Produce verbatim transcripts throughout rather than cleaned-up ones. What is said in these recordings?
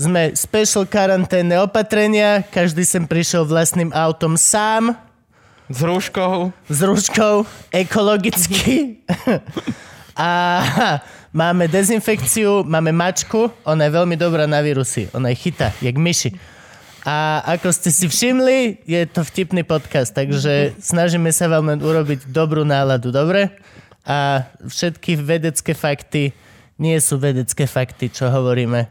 Sme special karanténne opatrenia. Každý sem prišiel vlastným autom sám. S rúškou. S rúškou, ekologicky. A... Máme dezinfekciu, máme mačku, ona je veľmi dobrá na vírusy, ona je chytá, jak myši. A ako ste si všimli, je to vtipný podcast, takže snažíme sa vám len urobiť dobrú náladu, dobre? A všetky vedecké fakty nie sú vedecké fakty, čo hovoríme.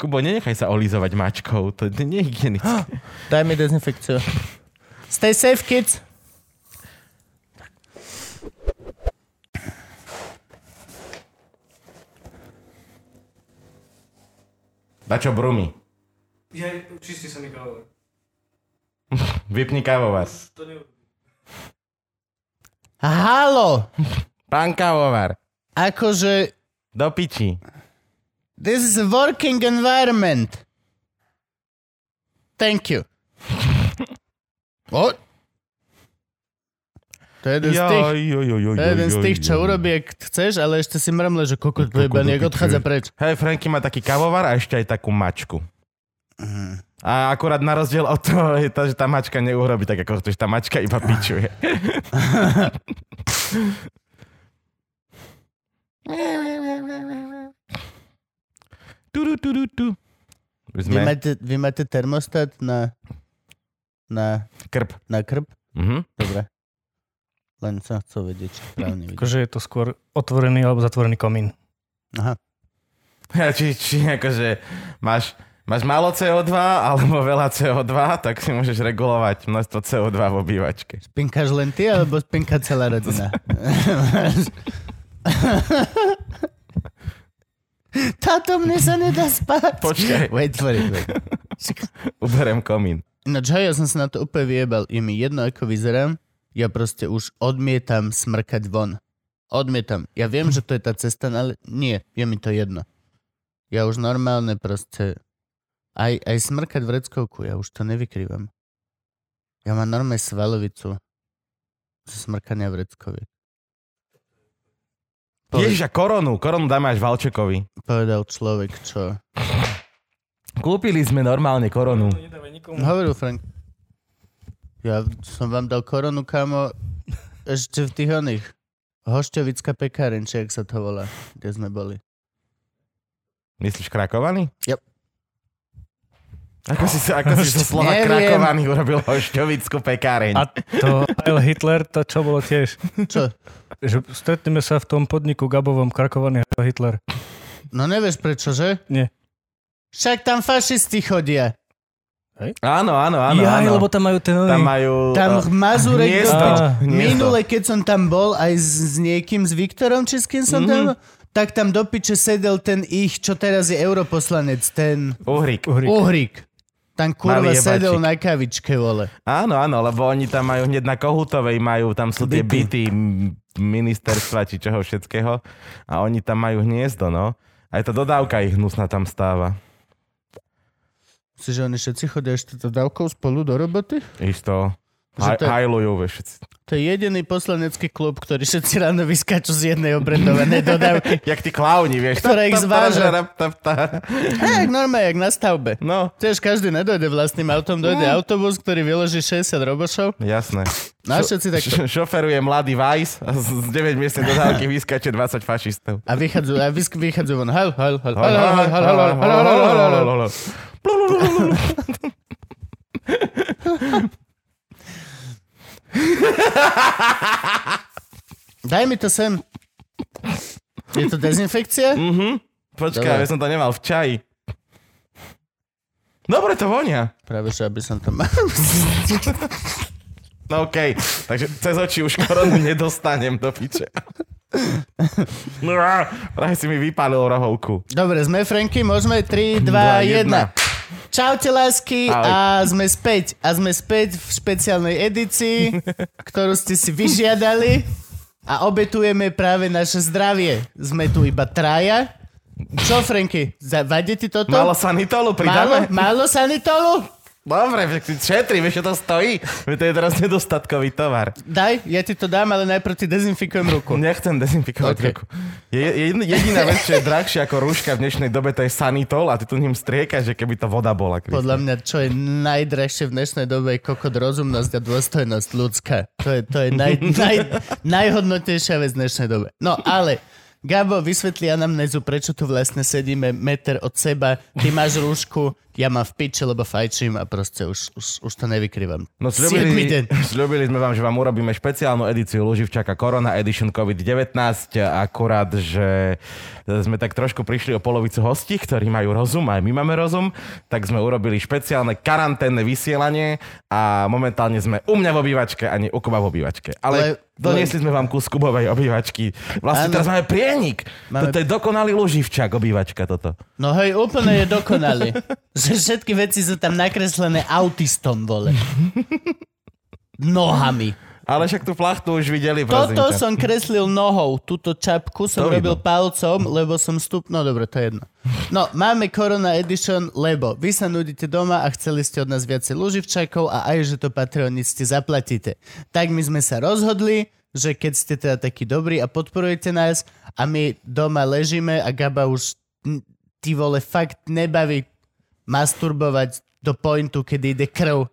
Kubo, nenechaj sa olizovať mačkou. To nie je hygienické. Daj mi dezinfekciu. Stay safe, kids. Dačo brumi. Ja, čistí sa mi kávovar. Vypni kávovar. To neurobí. Haló! Pán kávovar. Akože... Do piči. This is a working environment. Thank you. What? To je jeden z tých, jo, jo, jo, to je jeden z tých, čo urobí, ak chceš, ale ešte si mrmle, že kokot pojebaný, ak odchádza preč. Hej, Franky má taký kavovar a ešte aj takú mačku. Uh-huh. A akurát na rozdiel od toho je to, že tá mačka neurobi tak, ako chceš, tá mačka iba pičuje. tu, tu, tu, tu. Vy, máte, vy máte termostat na... na... krb. Na krb? Uh-huh. Dobre. Len sa chcú vedieť, čo správne vidieť. Akože je to skôr otvorený alebo zatvorený komín. Aha. Ja, či, či akože máš, máš málo cé o dva alebo veľa cé o dva, tak si môžeš regulovať množstvo cé o dva v obývačke. Spinkáš len ty alebo spinká celá rodina? Táto, mne sa nedá spať. Počkaj. Wait for it, wait. Uberem komín. No čo, ja som sa na to úplne vyjebal. Je mi jedno, ako vyzerám. Ja proste už odmietam smrkať von. Odmietam. Ja viem, že to je tá cesta, ale nie, je mi to jedno. Ja už normálne proste... Aj, aj smrkať vreckovku, ja už to nevykrývam. Ja mám normálne svalovicu z smrkania vreckoviek. Ježiš, a koronu, koronu dáme až Valčekovi. Povedal človek, čo... Kúpili sme normálne koronu. Hovoril Frank. Ja som vám dal koronu, kamo, ešte v tých oných. Hošťovická pekáreň, či jak sa to volá, kde sme boli. Myslíš Krakovany? Yep. Ako si sa ako si slova Krakovany urobil hošťovickú pekáreň? A to Heil Hitler, to čo bolo tiež? Čo? Že stretneme sa v tom podniku Gabovom, Krakovany a Hitler. No nevieš prečo, že? Nie. Však tam fašisti chodia. Hej? Áno, áno, áno. Jaj, áno. Lebo tam majú ten... Tam majú... Tam Mazurek... Ah, minule, keď som tam bol aj s niekým, s Viktorom Českým som mm-hmm. tam... Tak tam do piče sedel ten ich, čo teraz je europoslanec, ten... Uhrík. Uhrík. Uhrík. Tam kurva sedel na kavičke, vole. Áno, áno, lebo oni tam majú hneď na Kohutovej majú, tam sú tie byty ministerstva či čoho všetkého. A oni tam majú hniezdo, no. Aj tá dodávka ich hnusná tam stáva. Chci, že oni všetci chodia ešte to dávkou spolu do roboty? Isto. Haj, hajlujú ve všetci. To je jediný poslanecký klub, ktorý všetci ráno vyskačú z jednej obredovanej dodávky. Jak tí klauni, vieš. Ktorá ich zváža. Tak normálne, jak na stavbe. No. Tiež každý nedojde vlastným autom, dojde mm. autobus, ktorý vyloží šesťdesiat robošov. Jasné. No a všetci takto. Šo, šoferuje mladý Vajs a z deväťmiestnej dodávky vyskače dvadsať fašistov. A vychádzajú, a vychádzajú von. Hal, hal, hal, hal, hal, hal, hal, hal, hal, hal, hal. Daj mi to sem. Je to dezinfekcia? Mhm. Počkaj, ja som to nemal v čaji. Dobre, to vonia. Práve, že aby som to mal. No okej, okay. Takže cez oči už koronu nedostanem do piče. Práve si mi vypálil rohovku. Dobre, sme Franky, môžeme tri, dva, jeden Čaute, lásky, a sme späť. A sme späť v špeciálnej edícii, ktorú ste si vyžiadali a obetujeme práve naše zdravie. Sme tu iba traja. Čo, Franky, vadí ti toto? Málo sanitolu pridáme? Málo, málo sanitolu? Dobre, však si šetri, vieš, čo to stojí? To je teraz nedostatkový tovar. Daj, ja ti to dám, ale najprv ti dezinfikujem ruku. Nechcem dezinfikovať okay. ruku. Je, je, jediná vec, čo je drahšia ako rúška v dnešnej dobe, to je sanitol a ty tu ním striekaš, že keby to voda bola. Kristý. Podľa mňa, čo je najdrahšie v dnešnej dobe, je kokot rozumnosť a dôstojnosť ľudská. To je, to je naj, naj, najhodnotnejšia vec v dnešnej dobe. No, ale... Gabo, vysvetlí anamnézu, prečo tu vlastne sedíme meter od seba, ty máš rúšku, ja mám v piči, lebo fajčím a proste už, už, už to nevykrývam. No sľubili, sľubili sme vám, že vám urobíme špeciálnu edíciu Luživčáka Corona Edition COVID devätnásť, akurát, že sme tak trošku prišli o polovicu hostí, ktorí majú rozum, aj my máme rozum, tak sme urobili špeciálne karanténne vysielanie a momentálne sme u mňa v obývačke a nie u Kuba v obývačke. Ale... Le- Doniesli sme vám kus kubovej obývačky. Vlastne ano. Teraz máme prienik. Máme... Toto je dokonalý Luživčák obývačka toto. No hej, úplne je dokonalý. Že všetky veci sú tam nakreslené autistom, vole. Nohami. Ale však tú plachtu už videli. Prosím, toto čas. Som kreslil nohou. Túto čapku som to robil vidno. Palcom, lebo som stup... No dobre, to je jedno. No, máme Corona Edition, lebo vy sa nudíte doma a chceli ste od nás viacej Luživčákov a aj, že to Patreonisti zaplatíte. Tak my sme sa rozhodli, že keď ste teda takí dobrí a podporujete nás a my doma ležíme a Gaba už ty vole fakt nebaví masturbovať do pointu, kedy ide krv.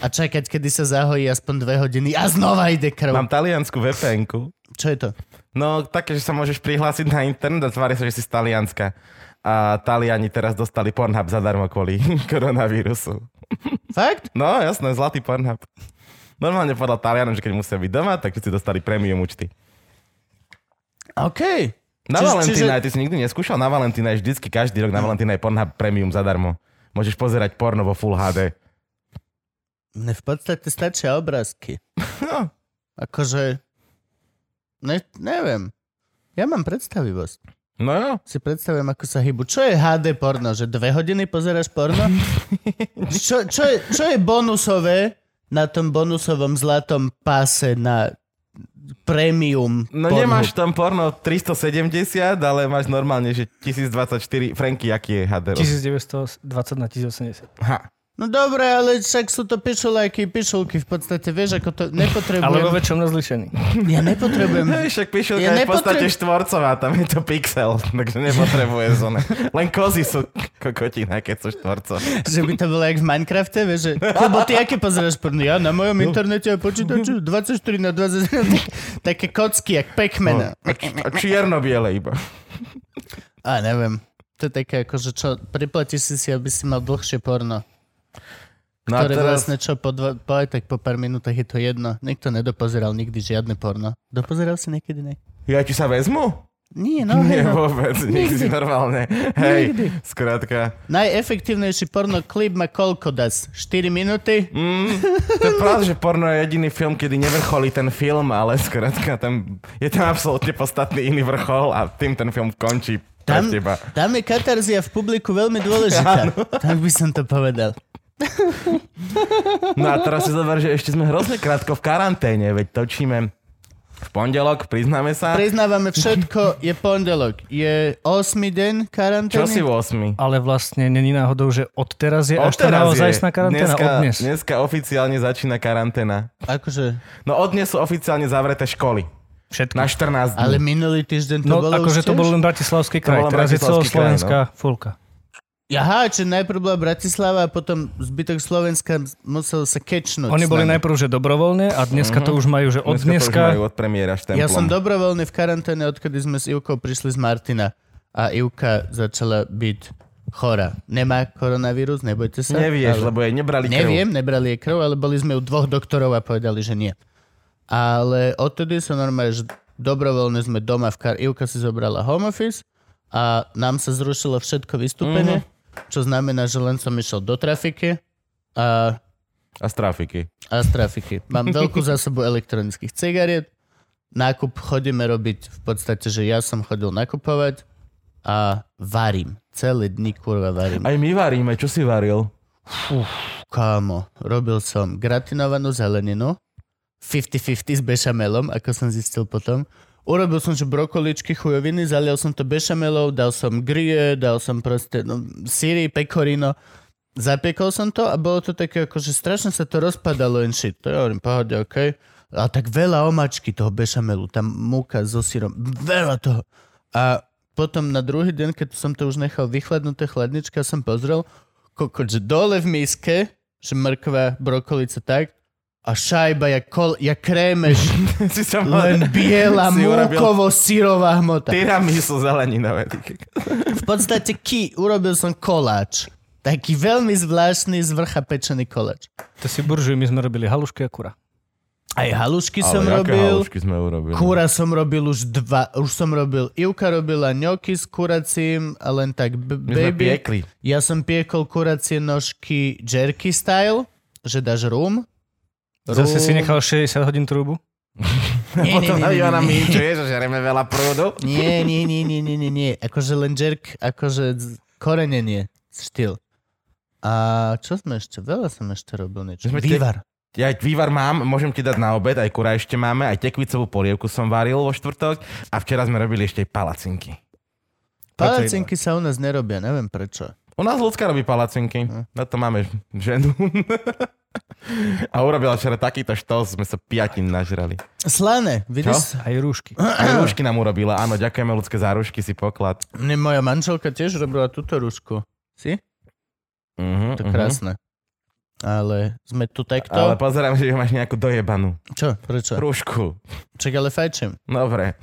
A čakať, kedy sa zahojí aspoň dve hodiny a znova ide krv. Mám taliansku vé pé enku. Čo je to? No také, že sa môžeš prihlásiť na internet a tvári sa, že si z Talianska. A Taliani teraz dostali Pornhub zadarmo kvôli koronavírusu. Fakt? No jasné, zlatý Pornhub. Normálne podľa Talianom, že keď musia byť doma, tak si dostali premium účty. OK. Na čiže, Valentína, čiže... ty si nikdy neskúšal? Na Valentína je vždycky každý rok, na Valentína je Pornhub premium zadarmo. Môžeš pozerať porno vo Full há dé. Mne v podstate stačia obrázky. No. Akože... Ne, neviem. Ja mám predstavivosť. No jo. Si predstavujem, ako sa hýbu. Čo je há dé porno? Že dve hodiny pozeráš porno? čo, čo, je, čo je bonusové na tom bonusovom zlatom páse na premium no porno? Nemáš tam porno tristosedemdesiat, ale máš normálne, že tisícdvadsaťštyri. Franky, aký je há dé? tisícdeväťstodvadsať na tisícosemdesiat. Ha. No dobre, ale však sú to pišulajky, pišulky v podstate, vieš, ako to nepotrebujem. Ale vo väčšom rozlišení. Ja nepotrebujem. No však pišulka ja je nepotreb... v podstate štvorcová, tam je to pixel, takže nepotrebuje zóna. Len kozy sú kokotina, keď sú štvorcové. Že by to bolo jak v Minecrafte, vieš, že... Lebo ty aké pozeraš porno? Ja na mojom internete aj počítaču dvadsaťštyri na dvadsaťštyri také kocky, jak Pac-Mana. No, a čierno-biele iba. A neviem. To je také ako, že čo, priplatíš si si, aby si mal dlhšie porno. No ktoré teraz... vlastne čo, po, dva, po aj tak po pár minútach je to jedno. Nikto nedopozeral nikdy žiadne porno. Dopozeral si niekedy, ne? Ja ti sa vezmu? Nie, no. Nie, hej, vôbec, nikdy. Nikdy normálne. Hej, nikdy. Skrátka. Najefektívnejší porno klip má koľko das? štyri minúty? Mm, to je pravda, že porno je jediný film, kedy nevrcholí ten film, ale skrátka tam, je tam absolútne podstatný iný vrchol a tým ten film končí. Tam, tam je katarzia v publiku veľmi dôležitá. Áno. Tak by som to povedal. No a teraz si zober, že ešte sme hrozne krátko v karanténe, veď točíme v pondelok, priznáme sa. Priznávame všetko, je pondelok. Je ôsmy deň karantény. Čo si ôsmy? Ale vlastne není náhodou, že odteraz je od až tá naozajstná karanténa dneska, od dnes. Dneska oficiálne začína karanténa. Akože? No od dnes sú oficiálne zavreté školy. Všetky. Na štrnásť dní. Ale minulý týždeň to no, bolo akože to bol len bratislavský kraj, teraz je celoslovenská no. Fulka. Aha, čiže najprv bola Bratislava a potom zbytok Slovenska musel sa kečnúť. Oni boli najprv, že dobrovoľne a dneska uh-huh. to už majú, že od dneska... dneska... majú od premiéra štemplom. Ja som dobrovoľný v karanténe, odkedy sme s Ivkou prišli z Martina a Ivka začala byť chora. Nemá koronavírus, nebojte sa. Nevieš, ale... lebo jej nebrali krv. Neviem, nebrali jej krv, ale boli sme u dvoch doktorov a povedali, že nie. Ale odtedy sa normálne, že dobrovoľne sme doma v kar... Ivka si zobrala home office a nám sa zrušilo všetko vystúpenie, mm-hmm. čo znamená, že len som išiel do trafiky a... A z trafiky. A z trafiky. Mám veľkú zásobu elektronických cigariet. Nákup chodíme robiť v podstate, že ja som chodil nakupovať a varím. Celé dny kurva varím. Aj my varíme. Čo si varil? Uf, kámo. Robil som gratinovanú zeleninu. päťdesiat päťdesiat s bešamelom, ako som zistil potom. Urobil som, že brokoličky, chujoviny, zalial som to bešamelou, dal som grie, dal som proste no, síri, pecorino. Zapiekol som to a bolo to také, akože strašne sa to rozpadalo in shit. To ja hovorím, pohode, okej. Okay. A tak veľa omáčky toho bešamelu, tam múka so sírom, veľa toho. A potom na druhý deň, keď som to už nechal vychladnuté chladnička, som pozrel, koko, že dole v miske, že mrkva, brokolica, tak, a šajba, jak, kol, jak krémeš, len biela, múkovo-sírová hmota. Tiramisu zelenina. V podstate ký, urobil som koláč. Taký veľmi zvláštny, z vrcha pečený koláč. To si buržuj, my sme robili halušky a kura. Aj halušky som robil. Halušky sme urobili? Kura som robil už dva. Už som robil, Ivka robila ňoky s kuracím, len tak b- baby. Piekli. Ja som piekol kuracie nožky jerky style, že dáš rum. Zase si nechal šesťdesiat hodín trúbu? Nie, nie, nie, nie, nie. Čuješ, že žereme veľa prúdu? Nie, nie, nie, nie, nie, nie. Akože len jerk, akože korenenie, štýl. A čo sme ešte? Veľa som ešte robil niečo. Vývar. Ja aj vývar mám, môžem ti dať na obed, aj kura ešte máme, aj tekvicovú polievku som varil vo štvrtok a včera sme robili ešte palacinky. Palacinky sa u nás nerobia, neviem prečo. U nás ľudská robí palacinky, hm. na to máme ženu. A urobila včera takýto štos, sme sa piatim nažrali. Slané, vidíš? Čo? Aj rúšky. Aj rúšky nám urobila, áno, ďakujeme ľudské za rúšky, si poklad. Mne moja manželka tiež robila túto rúšku, si? Uh-huh, to je krásne. Uh-huh. Ale sme tu takto... Ale pozerám, že máš nejakú dojebanú. Čo? Prečo? Rúšku. Čak ale fajčím. Dobre.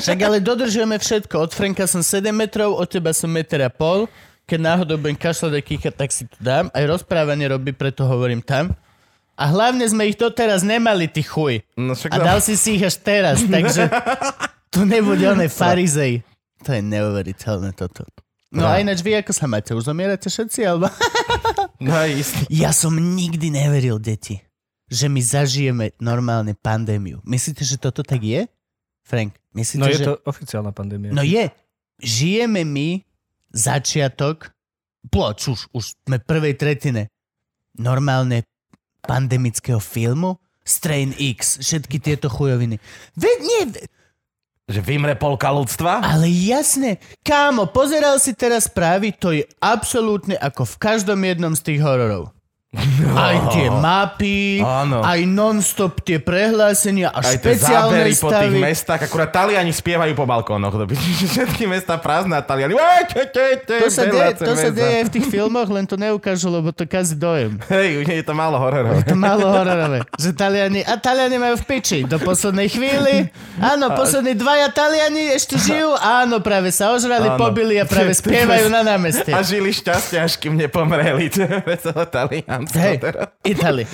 Čak ale dodržujeme všetko. Od Franka som sedem metrov, od teba som jeden a pol. Keď náhodou budem kašľať a kýchať, tak si to dám. Aj rozprávanie robí, preto hovorím tam. A hlavne sme ich doteraz nemali, ty chuj. No, a dal si si ich až teraz, takže tu nebude onej farizej. To je neuveriteľné toto. No a ináč vy, ako sa máte? Už zomierate všetci, alebo... No istý. Ja som nikdy neveril, deti, že my zažijeme normálne pandémiu. Myslíte, že toto tak je? Frank, myslíte, že... No je že... to oficiálna pandémia. No je. Žijeme my začiatok, ploč, už, už sme prvej tretine, normálne pandemického filmu, Strain X, všetky tieto chujoviny. Veď nie... Že vymre polka ľudstva? Ale jasne. Kámo, pozeral si teraz správy, to je absolútne ako v každom jednom z tých hororov. No. Aj tie mapy, áno. Aj non-stop tie prehlásenia a aj špeciálne stavy. Aj tie zábery po tých mestách, akurát Taliani spievajú po balkónoch. Všetky mesta prázdne a Taliani. To sa deje, to sa deje v tých filmoch, len to neukážu, lebo to kazí dojem. Hej, je to málo hororové. Je to málo hororové. Že Taliani, a Taliani majú v piči do poslednej chvíli. Áno, poslední dvaja Taliani ešte žijú. Áno, práve sa ožrali, áno. Pobili a práve spievajú na námestie. A žili šťastie, až kým nepomreli. Taliani. Hej, Itália.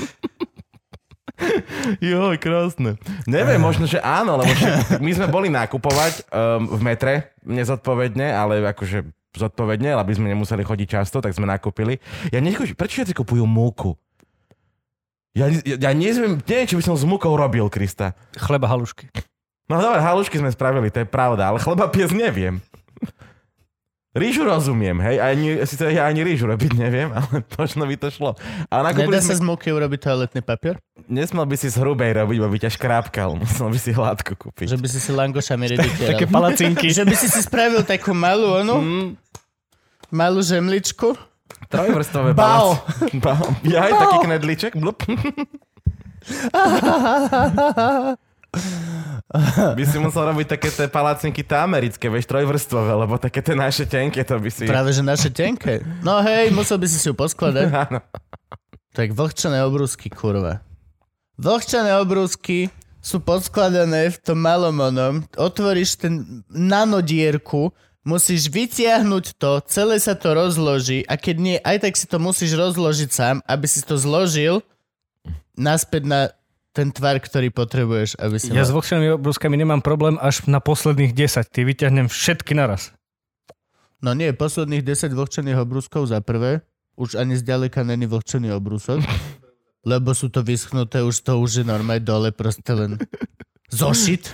Joj, krásne. Neviem, možno, že áno, lebo my sme boli nakupovať um, v metre, nezodpovedne, ale akože zodpovedne, aby sme nemuseli chodiť často, tak sme nakúpili. Ja nechúš, prečo všetci kupujú múku? Ja, ja, ja neviem, neviem, čo by som s múkou robil, Krista. Chleba, halušky. No dobre, halušky sme spravili, to je pravda, ale chleba pies neviem. Rížu rozumiem, hej, ani, síce ja ani rížu robiť neviem, ale možno by to šlo. Nedá sme... sa z múky urobiť toaletný papier? Nesmal by si z hrubej robiť, bo by ťa škrápkal, musel by si hladko kúpiť. Že by si si langošami rediteľal. Také palacinky. Že by si si spravil takú malú, onu, mm. malú žemličku. Trojvrstové palac. Bao. Jaj, Bao. Taký knedliček, blup. By si musel robiť také tie palacinky tá americké, vieš, trojvrstvové, lebo také tie naše tenké, to by si... Práve, že naše tenké? No hej, musel by si si ju poskladať. Áno. Tak vlhčené obrúsky, kurva. Vlhčené obrúsky sú poskladané v tom malom onom, otvoríš ten nanodierku, musíš vytiahnuť to, celé sa to rozloží a keď nie, aj tak si to musíš rozložiť sám, aby si to zložil naspäť na ten tvar, ktorý potrebuješ, aby si... Ja mal... s vochšenými obrúskami nemám problém až na posledných desať. Ty vyťahnem všetky naraz. No nie, posledných desať vlhčených obrúskov za prvé. Už ani zďaleka není vlhčený obrúsok. Lebo sú to vyschnuté, už to už je normálne dole proste len zošit.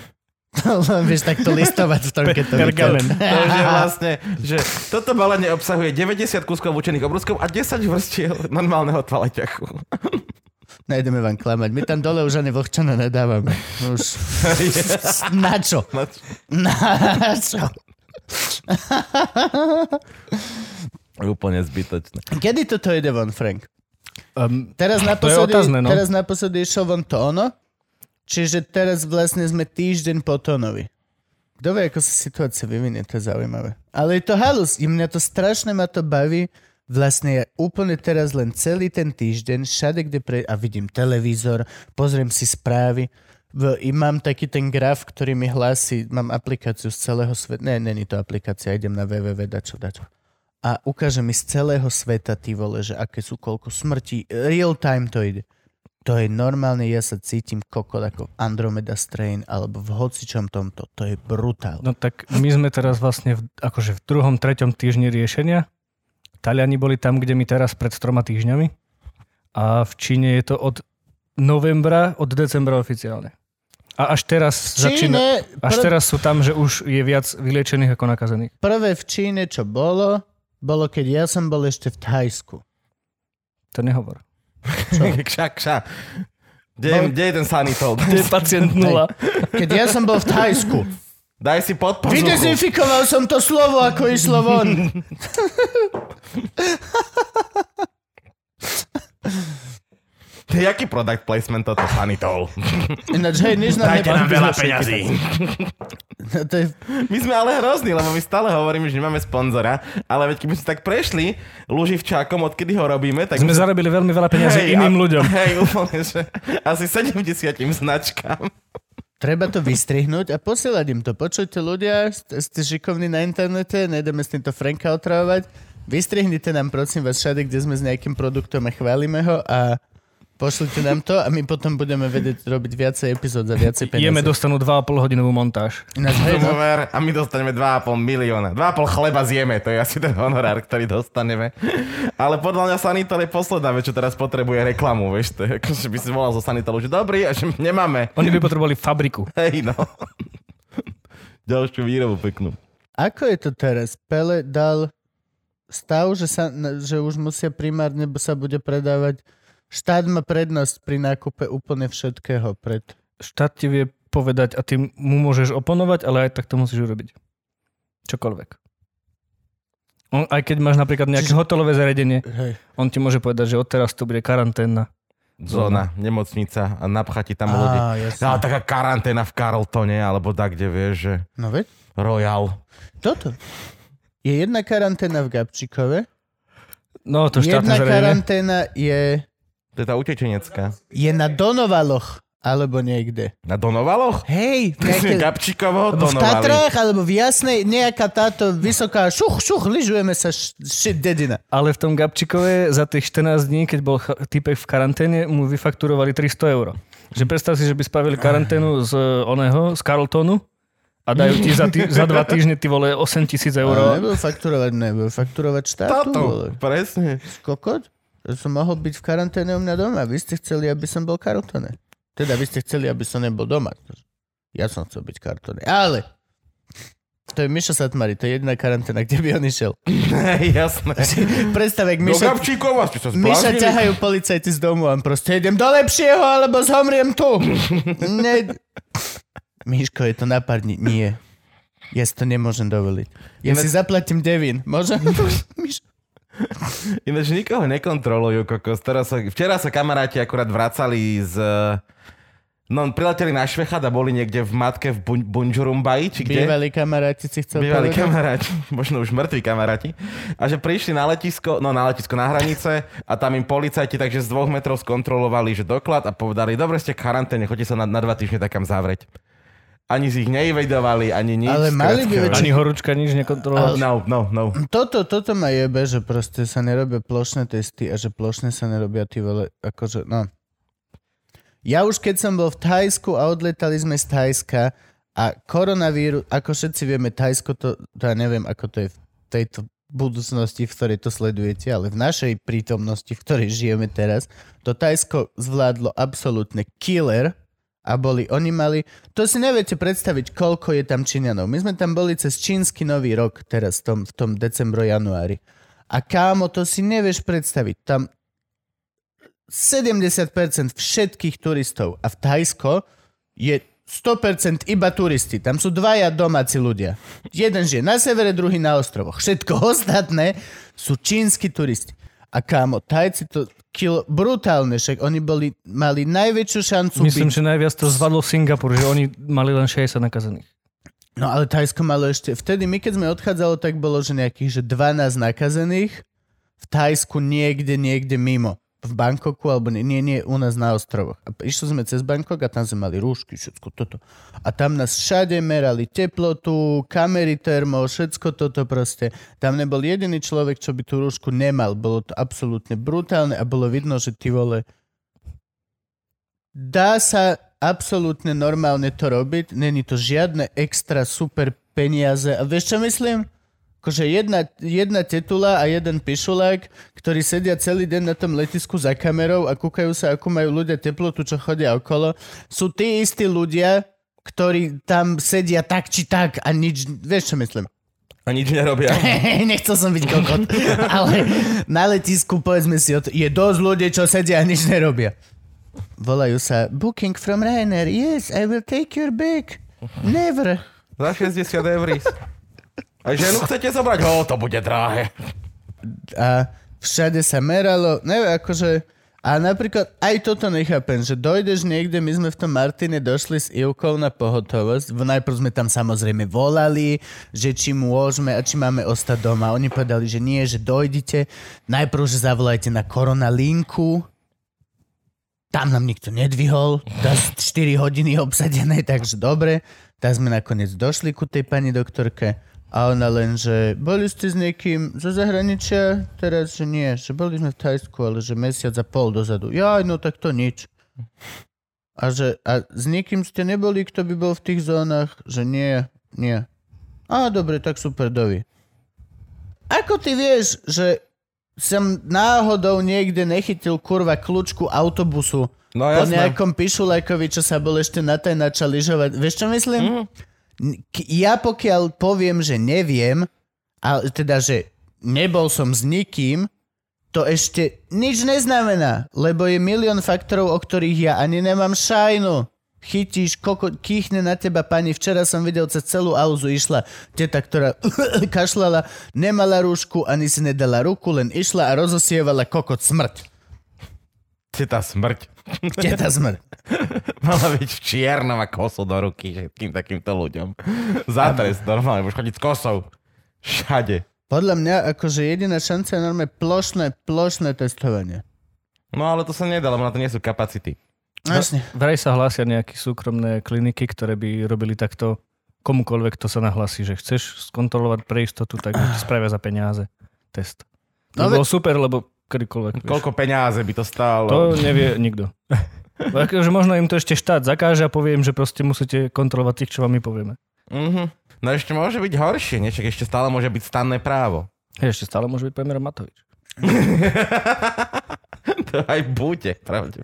Len vieš takto listovať v tom, keď to vyťahnem. Takže vlastne, že toto balenie obsahuje deväťdesiat kúskov vlhčených obrúskov a desať vrstiel normálneho tvaleťachu. Nejdeme vám klamať. My tam dole už ani vlhčané nedávame. Už... Na čo? Na čo? Úplne zbytočné. Kedy toto ide von, Frank? Um, teraz naposledy, to je otázne, no? Teraz naposledy išlo von to ono. Čiže teraz vlastne sme týždeň po Tónovi. Kto vie, ako sa situácia vyvinie, to je zaujímavé. Ale je to halus. I mňa to strašne ma to baví. Vlastne ja úplne teraz len celý ten týždeň, všade, kde pre... a vidím televízor, pozriem si správy v... i mám taký ten graf, ktorý mi hlási, mám aplikáciu z celého sveta, ne, není to aplikácia, idem na www, dačo, dačo. A ukáže mi z celého sveta, ty vole, že aké sú, koľko smrti, real time to ide. To je normálne, ja sa cítim kokot ako Andromeda Strain alebo v hocičom tomto, to je brutál. No tak my sme teraz vlastne v, akože v druhom, treťom týždni riešenia. Taliani boli tam, kde my teraz pred troma týždňami. A v Číne je to od novembra, od decembra oficiálne. A až teraz Číne, začína... Až prv... teraz sú tam, že už je viac vyliečených ako nakazených. Prvé v Číne, čo bolo, bolo keď ja som bol ešte v Thajsku. To nehovor. Kša, kša. Kde je ten sanitol? Kde je pacient nula? Keď ja som bol v Thajsku... Daj si podpozuchu. Vydezinfikoval som to slovo, ako išlo von. Jaký product placement toto sanitol? Ináč, hej, nič nám dajte nám veľa peňazí. My sme ale hrozní, lebo my stále hovoríme, že nemáme sponzora, ale veď keby sme tak prešli Luživčákom, odkedy ho robíme, tak... Sme my... zarobili veľmi veľa peňazí hey, iným a... ľuďom. Hej, úplne, že asi sedemdesiatim značkám. Treba to vystrihnúť a posielať im to. Počujte ľudia, ste šikovní na internete, nejdeme s týmto Franka otravovať. Vystrihnite nám prosím vás všade, kde sme s nejakým produktom a chválime ho a pošlite nám to a my potom budeme vedieť robiť viacej epizód za viacej peniaze. Jeme dostanú dva a pol hodinovú montáž. Ináč, hej, no? A my dostaneme dva a pol milióna. dva a pol chleba zjeme, to je asi ten honorár, ktorý dostaneme. Ale podľa mňa sanitál je posledná vec, čo teraz potrebuje reklamu, vieš. To je, že by si volal zo sanitálu, že dobrý, až nemáme. Oni by potrebovali fabriku. Hej, no. Ďalšiu výrobu peknú. Ako je to teraz? Pele dal stav, že, sa, že už musia primárne sa bude predávať. Štát má prednosť pri nákupe úplne všetkého pred... Štát ti vie povedať a ty mu môžeš oponovať, ale aj tak to musíš urobiť. Čokoľvek. On, aj keď máš napríklad nejaké Čiže... hotelové zariadenie, hej. On ti môže povedať, že odteraz tu bude karanténna. Zóna, nemocnica a napchati tam ľudí. Ale taká karanténa v Carltone, alebo tak, kde vieš, že... No veď? Royal. Toto. Je jedna karanténa v Gabčíkove. No, to štátne zariadenie. Jedna karanténa je... To je tá utečenecká. Je na Donovaloch, alebo niekde. Na Donovaloch? Hej. Nejaké... Gabčíkovo, Donovaly. V Tatrách, alebo v Jasnej, nejaká táto vysoká šuch, šuch, lyžujeme sa š- shit dedina. Ale v tom Gabčíkove za tých štrnásť dní, keď bol týpek v karanténe, mu vyfakturovali tristo eur. Že predstav si, že by spravili karanténu z oného, z Carltonu a dajú ti za, tý, za dva týždne ty vole osem tisíc eur. Ale nebudú fakturovať, nebudú fakturovať štátu. Táto, presne. Skokot? Som mohol byť v karanténe u mňa doma. Vy ste chceli, aby som bol kartone. Teda vy ste chceli, aby som nebol doma. Ja som chcel byť kartone. Ale to je Miša Satmari. To je jediná karanténa, kde by on išiel. Jasné. Predstav, jak Miša... Miša ťahajú policajti z domu a on proste idem do lepšieho, alebo zhomriem tu. Ne... Miško, je to na pár dní. Nie. Ja si to nemôžem dovoliť. Ja si zaplatím devín. Môžem? Miško. Ináč nikoho nekontrolujú, kokos. Sa, včera sa kamaráti akurát vracali z... No, prileteli na Švechad a boli niekde v matke v Bun- Bunjurumbaji, či kde? Bývali kamaráti, si chcel Bývali povedať? Kamaráti, možno už mŕtvi kamaráti. A že prišli na letisko, no na letisko, na hranice a tam im policajti takže z dvoch metrov skontrolovali, že doklad a povedali, dobre ste v karanténe, chodí sa na, na dva týždne takam zavrieť. Ani z ich nevedovali, ani nič. Ale mali by väčšie... Ani horúčka nič nekontrolovať. No, no, no. Toto, toto ma jebe, že proste sa nerobia plošné testy a že plošné sa nerobia tí vole, akože, no. Ja už keď som bol v Thajsku a odletali sme z Thajska a koronavírus, ako všetci vieme, Thajsko, to, to ja neviem, ako to je v tejto budúcnosti, v ktorej to sledujete, ale v našej prítomnosti, v ktorej žijeme teraz, to Thajsko zvládlo absolútne killer a boli, oni mali, to si neviete predstaviť, koľko je tam Číňanov. My sme tam boli cez čínsky nový rok teraz v tom, v tom decembro, januári. A kámo, to si nevieš predstaviť. Tam sedemdesiat percent všetkých turistov a v Thajsko je sto percent iba turisti. Tam sú dvaja domáci ľudia. Jeden žije na severe, druhý na ostrovoch. Všetko ostatné sú čínsky turisti. A kámo, Thajci to kilo, brutálne, však oni boli, mali najväčšiu šancu. Myslím, byť... že najviac to zvadlo Singapur, že oni mali len šesťdesiat nakazených. No ale Thajsko malo ešte, vtedy my keď sme odchádzalo, tak bolo, že nejakých že dvanásť nakazených v Thajsku niekde, niekde mimo. V Bangkoku, alebo nie, nie, nie, u nás na ostrovoch. A išli sme cez Bangkok a tam sme mali rúšky, všetko toto. A tam nás všade merali teplotu, kamery termo, všetko toto proste. Tam nebol jediný človek, čo by tú rúšku nemal. Bolo to absolútne brutálne a bolo vidno, že ty vole... Dá sa absolútne normálne to robiť, není to žiadne extra super peniaze. A vieš, čo myslím? Akože jedna, jedna tetula a jeden pišulák, ktorí sedia celý deň na tom letisku za kamerou a kúkajú sa, ako majú ľudia teplotu, čo chodia okolo, sú tí istí ľudia, ktorí tam sedia tak či tak a nič, vieš čo myslím? A nič nerobia. Nechcel som byť kokot, ale na letisku, povedzme si, je dosť ľudí, čo sedia a nič nerobia. Volajú sa, booking from Ryanair, yes, I will take your bag, never. Za šesťdesiat eurís. A ženu chcete zobrať? O, to bude drahé. A všade sa meralo, neviem, akože... A napríklad, aj toto nechápem, že dojdeš niekde, my sme v tom Martine došli s Ivkou na pohotovosť, najprv sme tam samozrejme volali, že či môžeme a či máme ostať doma. Oni povedali, že nie, že dojdite, najprv, že zavolajte na koronalinku, tam nám nikto nedvihol, štyri hodiny obsadené, takže dobre. Tak sme nakoniec došli ku tej pani doktorke, a ona len, že boli ste s niekým zo zahraničia, teraz, že nie, že boli sme v Thajsku, ale že mesiac a pol dozadu. Jaj, no tak to nič. A že a s niekým ste neboli, kto by bol v tých zónach, že nie, nie. Á, dobre, tak super, dovi. Ako ty vieš, že som náhodou niekde nechytil kurva kľúčku autobusu no, po nejakom pišulajkovi, čo sa bol ešte na taj načal lyžovať. Vieš, čo myslím? Mm. Ja pokiaľ poviem, že neviem, ale teda, že nebol som s nikým, to ešte nič neznamená, lebo je milión faktorov, o ktorých ja ani nemám šajnu. Chytíš, koko, kýchne na teba pani. Včera som videl, cez celú auzu išla teta, ktorá kašlala, nemala rúšku, ani si nedala ruku, len išla a rozosievala kokot smrť. Teta smrť. Teta smrť. Mala byť v čiernom a kosu do ruky všetkým takýmto ľuďom. Zátrest normálne, môžu chodiť s kosou. Všade. Podľa mňa akože jediná šanca je normálne plošné, plošné testovanie. No ale to sa nedá, lebo na to nie sú kapacity. Jasne. Vraj sa hlásia nejaké súkromné kliniky, ktoré by robili takto komukoľvek, kto sa nahlási, že chceš skontrolovať pre istotu, tak to spravia za peniaze. Test. To no, bolo super, lebo koľko peňazí by to stálo? To nevie nikto. Takže možno im to ešte štát zakáže a poviem, že proste musíte kontrolovať tých, čo vám my povieme. Mm-hmm. No ešte môže byť horšie, nie? Však ešte stále môže byť stanné právo. Ešte stále môže byť premiér Matovič. To aj bude, pravde.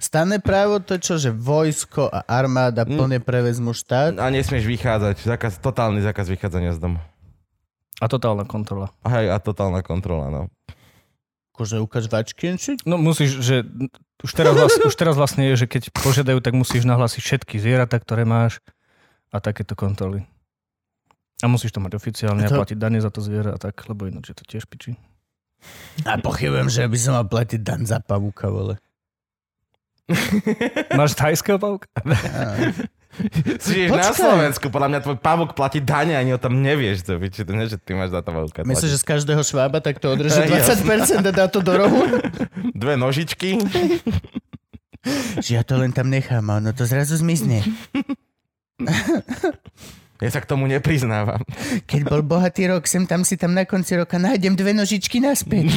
Stanné právo to čo, že vojsko a armáda mm. plne prevezmu štát? A nesmieš vychádzať. Zákaz, totálny zákaz vychádzania z domu. A totálna kontrola. Hej, a totálna kontrola, no. Akože ukáž vačkienčik? No musíš, že už teraz, vlast, už teraz vlastne je, že keď požiadajú, tak musíš nahlásiť všetky zvieratá, ktoré máš a takéto kontroly. A musíš to mať oficiálne a, to... a platiť dane za to zviera a tak, lebo ináč je to tiež piči. A pochybujem, že by som mal platiť dan za pavúka, vole. Máš thajského pavúka? Si na Slovensku, podľa mňa tvoj pavúk platí dane, ani o tom nevieš, to, či to nie, že ty máš za to pavúka. Myslíš, že z každého švába tak to odreže dvadsať percent a dá to do rohu? Dve nožičky. Že ja to len tam nechám, ono to zrazu zmizne. Ja sa k tomu nepriznávam. Keď bol bohatý rok, sem tam si tam na konci roka nájdem dve nožičky naspäť.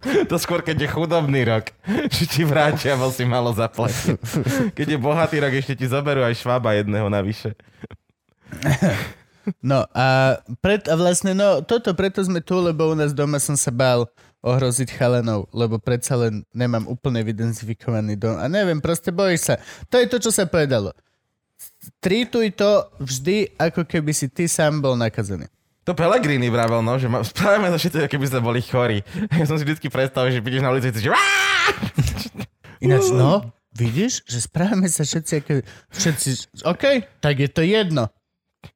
To skôr, keď je chudobný rok, či ti vrátia, bo si malo zaplatiť. Keď je bohatý rok, ešte ti zoberú aj švába jedného navyše. No a, pred, a vlastne, no toto preto sme tu, lebo u nás doma som sa bál ohroziť chalanov, lebo predsa len nemám úplne evidenzifikovaný dom. A neviem, proste bojíš sa. To je to, čo sa povedalo. Treatuj to vždy, ako keby si ty sám bol nakazený. To Pellegrini vravel, no, že spravíme to všetko, keby sme boli chorí. Ja som si vždy predstavil, že ideš na ulici a chceš, že... Ináč, no, vidíš, že spravíme sa všetci, ako... všetci, okej, okay, tak je to jedno.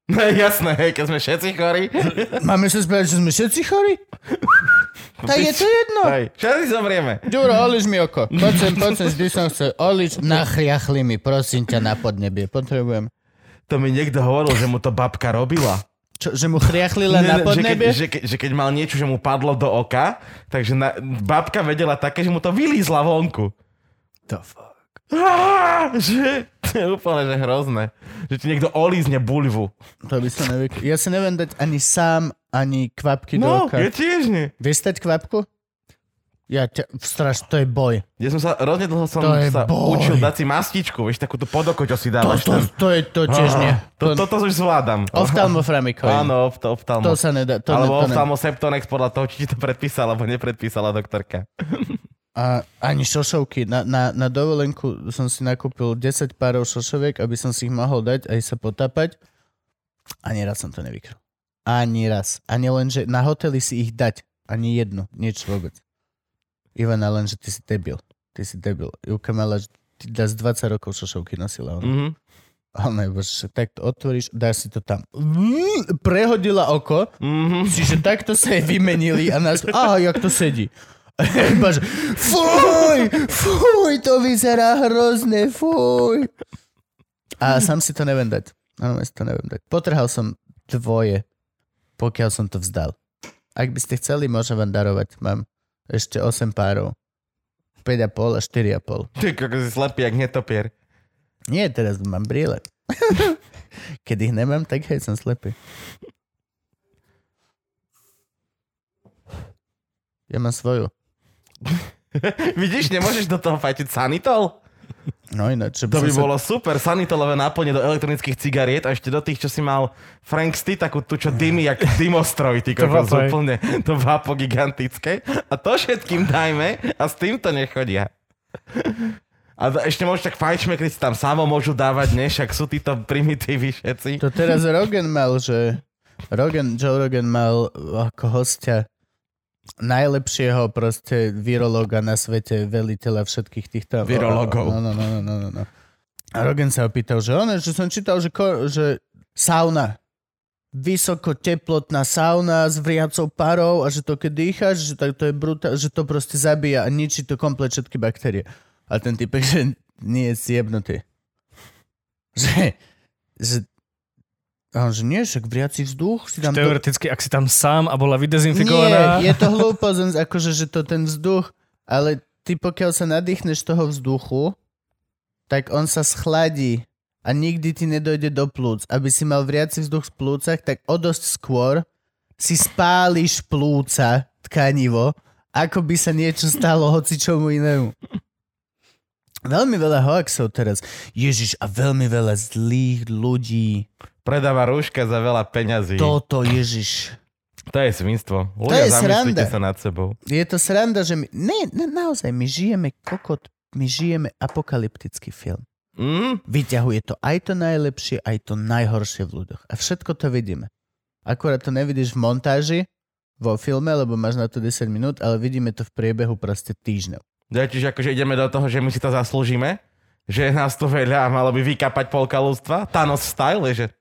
No jasné, hej, keď sme všetci chorí. Máme sa spraviť, že sme všetci chorí? Tak je to jedno. Hej, všetci zomrieme. Ďuro, oliš mi oko. Poď sem, poď sem, vždy som chcel. Oliš, nachriachli mi, prosím ťa, na podnebie. Potrebujem. To mi niekto hovoril, že mu to babka robila. Čo, že mu chriachlila na podnebie? Že, ke, že, ke, že keď mal niečo, že mu padlo do oka, takže na, babka vedela také, že mu to vylízla vonku. The fuck? Ah, že, to je úplne že hrozné. Že ti niekto olízne bulvu. To by sa nevie... Ja si neviem dať ani sám, ani kvapky no, do oka. No, ja tiež nie. Vieš dať kvapku? Ja ťa... Straš, to je boj. Ja som sa... Rozne dlho som sa boj. Učil dať si mastičku, vieš, takú tú podokoťo si dávaš. To, to, to je to tiež nie. To, to, toto už zvládam. Oftalmoframikovi. Áno, oftalmo. To sa nedá. To alebo ne, oftalmoseptonex podľa toho, či ti to predpísala, alebo nepredpísala doktorka. A ani šošovky. Na, na, na dovolenku som si nakúpil desať párov šošoviek, aby som si ich mohol dať aj sa potápať. Ani raz som to nevykryl. Ani raz. Ani len, že na hoteli si ich dať. Ani jednu. Nič vôbec. Ivana len, že ty si debil. Ty si debil. Júka mala, že ty dáš dvadsať rokov šošovky nosila. Ona. Mm-hmm. Ale nebože, tak to otvoríš, dáš si to tam. Prehodila oko, mm-hmm. Čiže takto sa jej vymenili a nás... Aha, jak to sedí. Bože, fuj, fuj, to vyzerá hrozne, fuj. A sám si to neviem dať. Áno, ja si to neviem dať. Potrhal som dvoje, pokiaľ som to vzdal. Ak by ste chceli, môžem vám darovať. Mám ešte osem párov. päť a pol a štyri a pol. Ty, ako si slepý, jak netopier. Nie, teraz mám brýle. Keď ich nemám, tak hej, som slepý. Ja mám svoju. Vidíš, nemôžeš do toho fajčiť sanitol? No ináč. To by sa... bolo super, sanitolové náplne do elektronických cigariet a ešte do tých, čo si mal Franksty, takú tu, čo dymy, jak dymostroj, ty kokos, úplne. To vápo gigantické. A to všetkým dajme a s týmto nechodia. A ešte môžeš tak fajčmekriť, tam samo môžu dávať, ne? Však sú títo primitívy všetci. To teraz Rogan mal, že... Rogan, Joe Rogan mal ako hostia najlepšieho proste virológa na svete, veliteľa všetkých týchto... Virológov. No, no, no, no, no, no. A Rogan sa opýtal, že on, že som čítal, že, ko, že sauna. Vysokoteplotná sauna s vriacou parou a že to keď dýcháš, že to, to je brutál, že to proste zabíja a ničí to komplet všetky baktérie. A ten typek, že nie je zjebnutý. Že... že a on, že nie, však vriací vzduch si tam... Teoreticky, do... ak si tam sám a bola vydezinfikovaná... Nie, je to hlúposť, akože, že to ten vzduch, ale ty pokiaľ sa nadýchneš toho vzduchu, tak on sa schladí a nikdy ti nedojde do plúc. Aby si mal vriací vzduch v plúcach, tak o dosť skôr si spáliš plúca, tkanivo, ako by sa niečo stalo hocičomu inému. Veľmi veľa hoaxov teraz. Ježiš, a veľmi veľa zlých ľudí... Predáva rúška za veľa peňazí. Toto, Ježiš. To je svinstvo. Ľudia, zamyslite sa nad sebou. Je to sranda, že my... Ne, ne, naozaj, my žijeme kokot, my žijeme apokalyptický film. Mm? Vyťahuje to aj to najlepšie, aj to najhoršie v ľuďoch. A všetko to vidíme. Akurát to nevidíš v montáži, vo filme, lebo máš na to desať minút, ale vidíme to v priebehu proste týždňov. Ja, čiže akože ideme do toho, že my si to zaslúžime, že nás to veľa a malo by vykapať polka ľudstva. Thanos style, že...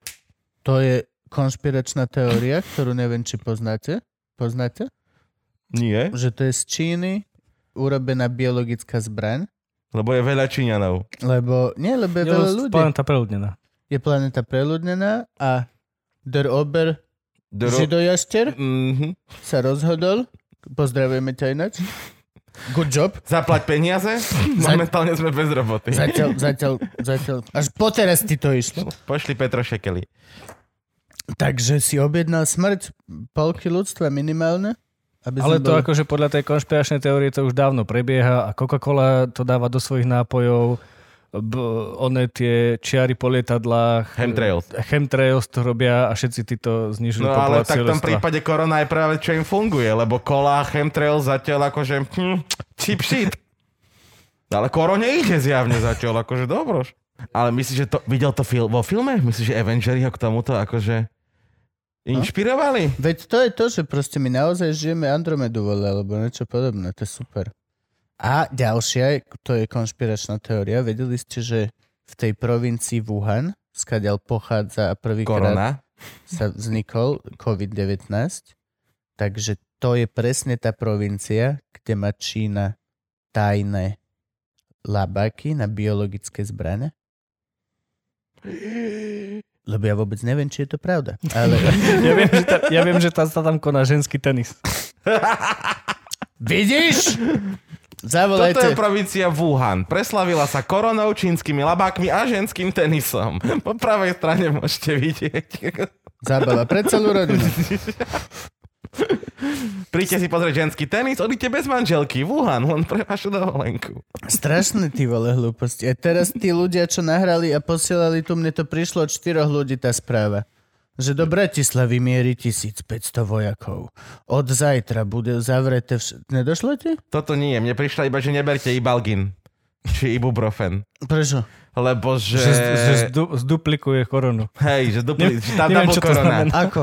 To je konšpiračná teória, ktorú neviem, či poznáte. Poznáte? Nie. Že to je z Číny urobená biologická zbraň. Lebo je veľa Číňanov. Lebo, nie, lebo je, je veľa ľudí. Je planeta preľudnená. Je planeta preľudnená a der Ober der... Židojašter mm-hmm. sa rozhodol. Pozdravujeme ťa ináč. Good job. Zaplať peniaze? Momentálne sme bez roboty. Zatiaľ, zatiaľ, zatiaľ. Až poteraz ti to išlo. Pošli Petro Šekely. Takže si objednal smrť polky ľudstva minimálne Aby ale to boli... akože podľa tej konšpiračnej teórie to už dávno prebieha a Coca-Cola to dáva do svojich nápojov, b- one tie čiary po lietadlách, chemtrails. Chemtrails to robia a všetci títo znižujú populáciu. No ale tak v tom prípade korona je práve čo im funguje, lebo kola a chemtrails zatiaľ akože hm, cheap shit. Ale korone ide zjavne zatiaľ, akože dobroš. Ale myslíš, že to, videl to fil- vo filme? Myslíš, že Avengeri ho k tomuto akože... inšpirovali? No? Veď to je to, že proste my naozaj žijeme Andromedu vole, alebo niečo podobné, to je super. A ďalšia, to je konšpiračná teória, vedeli ste, že v tej provincii Wuhan, skadiaľ pochádza a prvýkrát sa vznikol covid devätnásť, takže to je presne tá provincia, kde má Čína tajné labáky na biologické zbrane. Lebo ja vôbec neviem, či je to pravda. Ale... ja viem, že, ta, ja viem, že ta, ta tam koná ženský tenis. Vidíš? Zavolajte. Toto je provincia Wuhan. Preslavila sa koronou, čínskymi labákmi a ženským tenisom. Po pravej strane môžete vidieť. Zábava pre celú rodinu. Príďte si pozrieť ženský tenis, odíďte bez manželky, Wuhan, len pre vašu dovolenku. Strašné ty vole hlúposti. A teraz tí ľudia, čo nahrali a posielali tu, mne to prišlo od štyroch ľudí tá správa. Že do Bratislavy mierí tisícpäťsto vojakov. Od zajtra bude zavreté vš... Nedošlo ti? Toto nie, mne prišlo iba, že neberte Ibalgin. Či ibuprofen. Prečo? Lebo že... Že, že zdu, zduplikuje koronu. Hej, že dupli... Ne, tá neviem, čo korona. To znamená. Ako?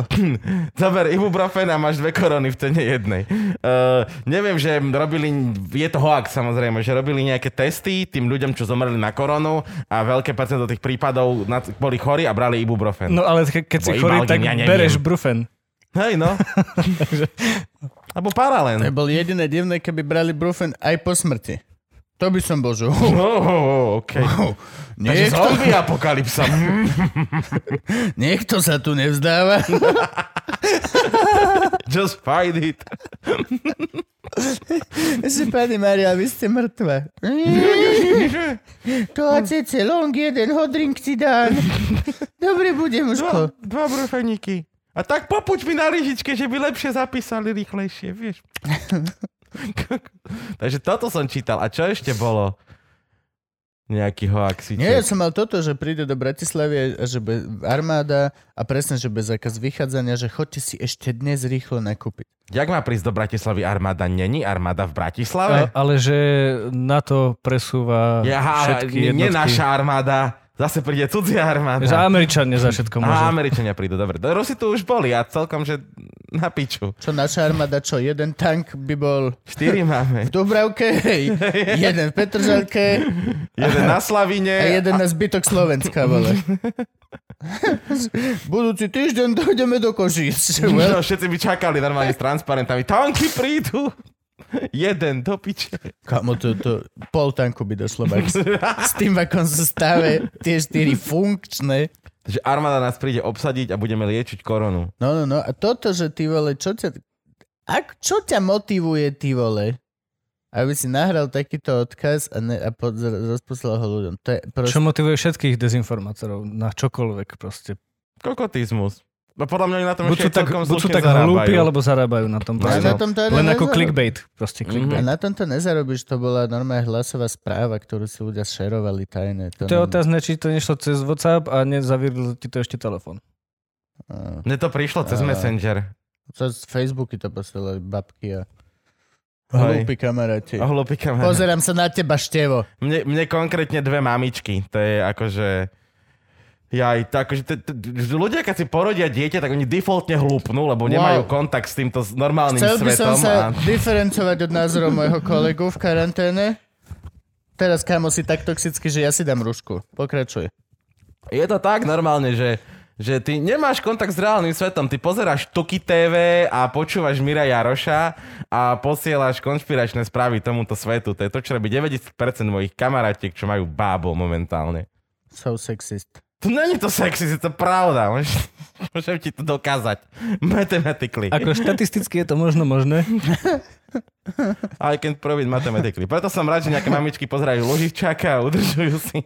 Dober, ibuprofen a máš dve korony v cene jednej. Uh, neviem, že robili... Je to hoax samozrejme, že robili nejaké testy tým ľuďom, čo zomreli na koronu a veľké percento tých prípadov boli chorí a brali ibuprofen. No ale ke- keď si chorý, tak ja bereš brufen. Hej, no. Takže... Abo paralen. To bol jediné divné, keby brali brufen aj po smrti. To by som bol, že... Oh, oh, okay. Wow. Niekto... zombie apokalypsa. Niekto sa tu nevzdáva. Just fight it. Že, pani Mária, vy ste mŕtva. To á cé cé long, jeden hodrink ti dám. Dobre bude, mužko. Dva, dva brufeníky. A tak popuť mi na lyžičke, že by lepšie zapísali rýchlejšie, vieš. Takže toto som čítal. A čo ešte bolo? Nejaký hoaxíček. Nie, ja som mal toto, že príde do Bratislavy a že bez armáda a presne, že bez zákaz vychádzania, že chodte si ešte dnes rýchlo nakúpiť. Jak má prísť do Bratislavy armáda? Není armáda v Bratislave? A, ale že NATO presúva Jaha, všetky jednotky. Nie naša armáda. Zase príde cudzia armáda. Že Američania za všetko môžu. A Američania prídu, dobre. Rusi tu už boli a celkom, že na piču. Čo naša armáda, čo? Jeden tank by bol... Štyri máme. V Dubravke, hej. Jeden v Petržalke. Jeden na Slavine. A jeden a... na zbytok Slovenska, vole. Budúci týždeň dojdeme do Košíc. No, všetci by čakali normálne s transparentami. Tanky prídu. Jeden, do piče. Kámo, to, to pol tanku by došlo, Max. S tým, ako sa stave tie štyri funkčné. Takže armáda nás príde obsadiť a budeme liečiť koronu. No, no, no. A toto, že ty vole, čo ťa... Ak, čo ťa motivuje, ty vole? Aby si nahral takýto odkaz a, ne, a pod, rozposlal ho ľuďom. To je proste... Čo motivuje všetkých dezinformátorov na čokoľvek proste? Kokotizmus. No podľa mňa na tom buď ešte celkom slušne tak hlúpi, alebo zarábajú na tom. Proste, no, na tom to len nezarobí. Ako clickbait. Proste clickbait. A na tom to nezarobíš. To bola normálna hlasová správa, ktorú si ľudia šerovali tajne. To, to je otázne, či to nešlo cez WhatsApp a nezavíril ti to ešte telefon. A... Mne to prišlo cez a... Messenger. Cez Facebooky to posielali babky a hlúpi kamaráti. Hlúpi kamaráti. Pozerám sa na teba, števo. Mne, mne konkrétne dve mamičky. To je akože... Jaj, tak, akože t- t- ľudia, keď si porodia dieťa, tak oni defaultne hlúpnú, lebo wow. nemajú kontakt s týmto normálnym Chcel svetom. Chcel by som sa a... diferencovať od názorov môjho kolegu v karanténe. Teraz, kámo, si tak toxicky, že ja si dám rušku. Pokračuj. Je to tak normálne, že, že ty nemáš kontakt s reálnym svetom. Ty pozeráš Tuky té vé a počúvaš Mira Jaroša a posielaš konšpiračné správy tomuto svetu. To je to, čo robí deväťdesiat percent mojich kamarátiek, čo majú bábo momentálne. So sexist. To není to sexy, je to pravda. Môžem ti to dokázať. Mathematically. Ako štatisticky je to možno možné. I can prove it mathematically. Preto som rád, že nejaké mamičky pozerajú Luživčáka a udržujú si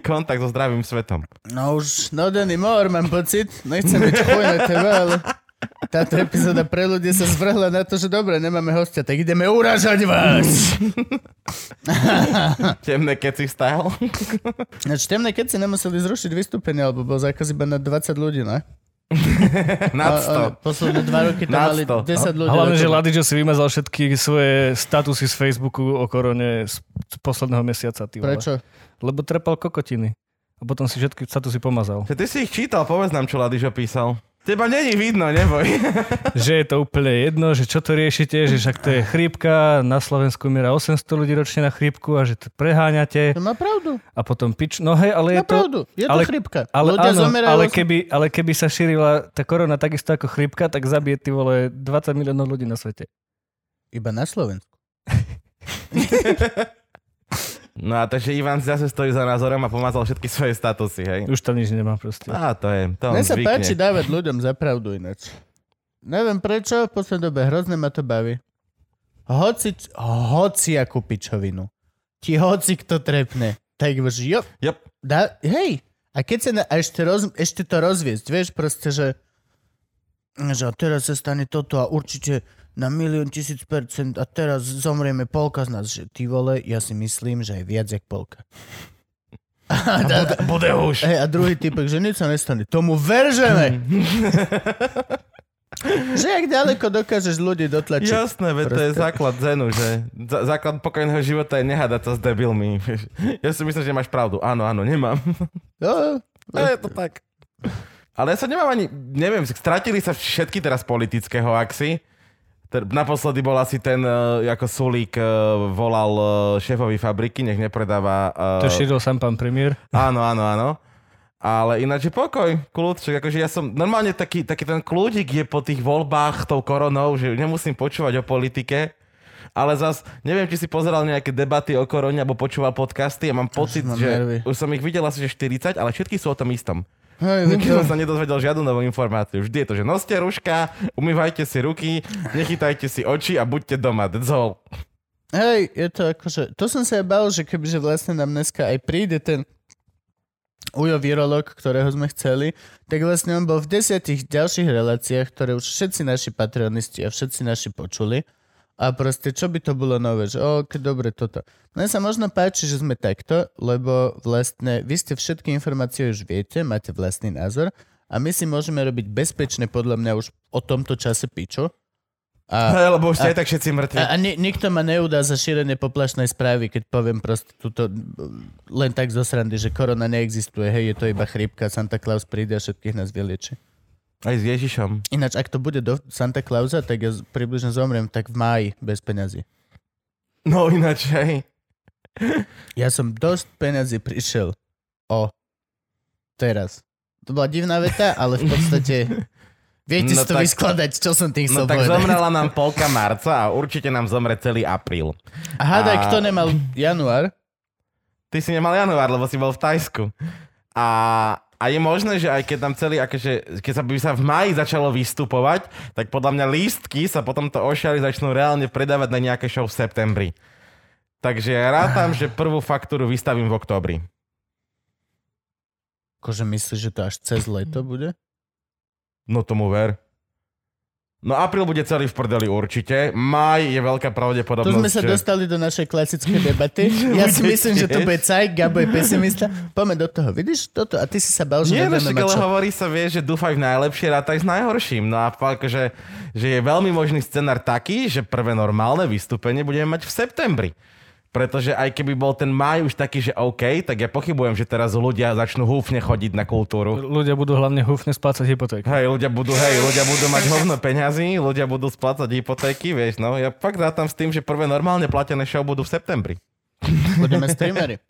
kontakt so zdravým svetom. No už not anymore, mám pocit. Nechcem byť chuj na tebe, ale... Táto epizóda pre ľudia sa zvrhla na to, že dobre, nemáme hostia, tak ideme uražať vás. Temné keci style. Znači, temné keci nemuseli zrušiť vystúpenie, alebo bol zákaz iba na dvadsať ľudí, ne? Nad sto. Posledné dva roky tam mali desať ľudí. Hlavne, že Ladičo si vymazal všetky svoje statusy z Facebooku o korone z posledného mesiaca. Ty, prečo? Lebo trepal kokotiny. A potom si všetky statusy pomazal. Ty si ich čítal, povedz nám, čo Ladičo písal. Teba není vidno, neboj. Že je to úplne jedno, že čo to riešite, že však to je chrípka, na Slovensku umiera osemsto ľudí ročne na chrípku a že to preháňate. Má pravdu. A potom pič... No hej, ale je to... pravdu, je to ale, chrípka. Ale, áno, ale, keby, ale keby sa šírila tá korona takisto ako chrípka, tak zabije, ty vole, dvadsať miliónov ľudí na svete. Iba na Slovensku. No a takže Ivan zase stojí za názorom a pomazal všetky svoje statusy, hej? Už to nič nemá proste. Á, to je, to on zvykne. Mne sa páči dávať ľuďom za pravdu ináč. Neviem prečo, v poslednej dobe hrozne ma to baví. Hoci, hoci akú pičovinu. Ti hoci kto trepne. Tak už jop. Jop. Da, hej. A keď sa na, a ešte, roz, ešte to rozviesť, vieš, proste, že, že teraz sa stane toto a určite... na milión tisíc percent a teraz zomrieme polka z nás, že ty vole, ja si myslím, že je viac jak polka. A, a bude, bude už. A druhý typek, že nič sa nestane. Tomu veržeme! Že jak ďaleko dokážeš ľudí dotlačiť. Jasné, veď to je základ zenu, že Z- základ pokojného života je nehádať sa s debilmi. Ja si myslím, že máš pravdu. Áno, áno, nemám. No, je to tak. Ale ja sa nemám ani, neviem, stratili sa všetky teraz politické hoaxy. Naposledy bol asi ten, ako Sulík volal šéfovi fabriky, nech nepredáva... To šíril sám pán premiér. Áno, áno, áno. Ale ináč je pokoj, kľudček. Akože ja som... Normálne taký, taký ten kľúdik je po tých voľbách tou koronou, že nemusím počúvať o politike. Ale zas, neviem, či si pozeral nejaké debaty o korone, alebo počúval podcasty. Ja mám pocit, už že... Nervy. Už som ich videl asi že štyridsať, ale všetky sú o tom istom. Nikto sa nedozvedel žiadnu novú informáciu. Vždy je to, že noste ruška, umývajte si ruky, nechytajte si oči a buďte doma. That's all. Hej, je to akože... To som sa aj bál, že kebyže vlastne nám dneska aj príde ten ujo virolog, ktorého sme chceli, tak vlastne on bol v desiatich ďalších reláciách, ktoré už všetci naši patronisti a všetci naši počuli. A proste, čo by to bolo nové? Že ok, dobre, toto. Mne sa možno páči, že sme takto, lebo vlastne vy ste všetky informácie už viete, máte vlastný názor a my si môžeme robiť bezpečné, podľa mňa, už o tomto čase piču. A, no, lebo už ste aj tak všetci mŕtvi. A, a ni, nikto ma neudá za šírenie poplašnej správy, keď poviem proste túto len tak zo srandy, že korona neexistuje, hej, je to iba chrípka, Santa Claus príde a všetkých nás vylieči. Aj s Ježišom. Ináč, ak to bude do Santa Clausa, tak ja približne zomriem tak v máji bez peňazí. No ináč, hej. Ja som dosť peňazí prišiel o teraz. To bola divná veta, ale v podstate viete no si to tak, vyskladať, čo som tým chcel no povedať. No tak zomrela nám polka marca a určite nám zomre celý apríl. A hádaj, a... kto nemal január? Ty si nemal január, lebo si bol v Thajsku. A... A je možné, že aj keď tam celý, akože, keď sa by sa v máji začalo vystupovať, tak podľa mňa lístky sa potom to ošali začnú reálne predávať na nejaké show v septembri. Takže ja rátam, že prvú faktúru vystavím v októbri. Akože myslíš, že to až cez leto bude? No tomu ver. No apríl bude celý v prdeli určite. Máj je veľká pravdepodobnosť. Tu sme sa že... dostali do našej klasickej debaty. Ja si myslím, že to bude cajk, Gabo je pesimista. Poďme do toho. Vidíš toto? A ty si sa bál, že nie, nevieme mačo. Nie, ale hovorí sa, vieš, že dúfaj v najlepšie, rátaj s najhorším. No a akože, že je veľmi možný scenár taký, že prvé normálne vystúpenie budeme mať v septembri. Pretože aj keby bol ten máj už taký, že OK, tak ja pochybujem, že teraz ľudia začnú húfne chodiť na kultúru. Ľudia budú hlavne húfne splácať hypotéky. Hej, ľudia budú, hej, ľudia budú mať hovno peňazí, ľudia budú splácať hypotéky, vieš, no. Ja fakt rátam s tým, že prvé normálne platené show budú v septembri. Budeme streamery.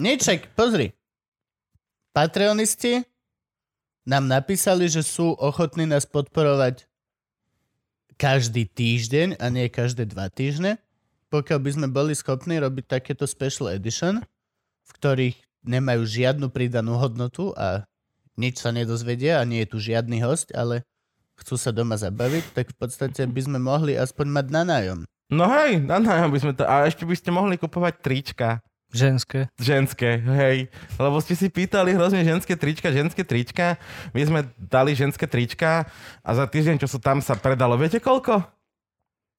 Niček, pozri. Patreonisti nám napísali, že sú ochotní nás podporovať každý týždeň a nie každé dva týždne. Pokiaľ by sme boli schopní robiť takéto special edition, v ktorých nemajú žiadnu pridanú hodnotu a nič sa nedozvedia a nie je tu žiadny hosť, ale chcú sa doma zabaviť, tak v podstate by sme mohli aspoň mať na nájom. No hej, na nájom by sme to... A ešte by ste mohli kupovať trička. Ženské. Ženské, hej. Lebo ste si pýtali hrozne ženské trička, ženské trička. My sme dali ženské trička a za týždeň, čo sú tam, sa predalo. Viete koľko?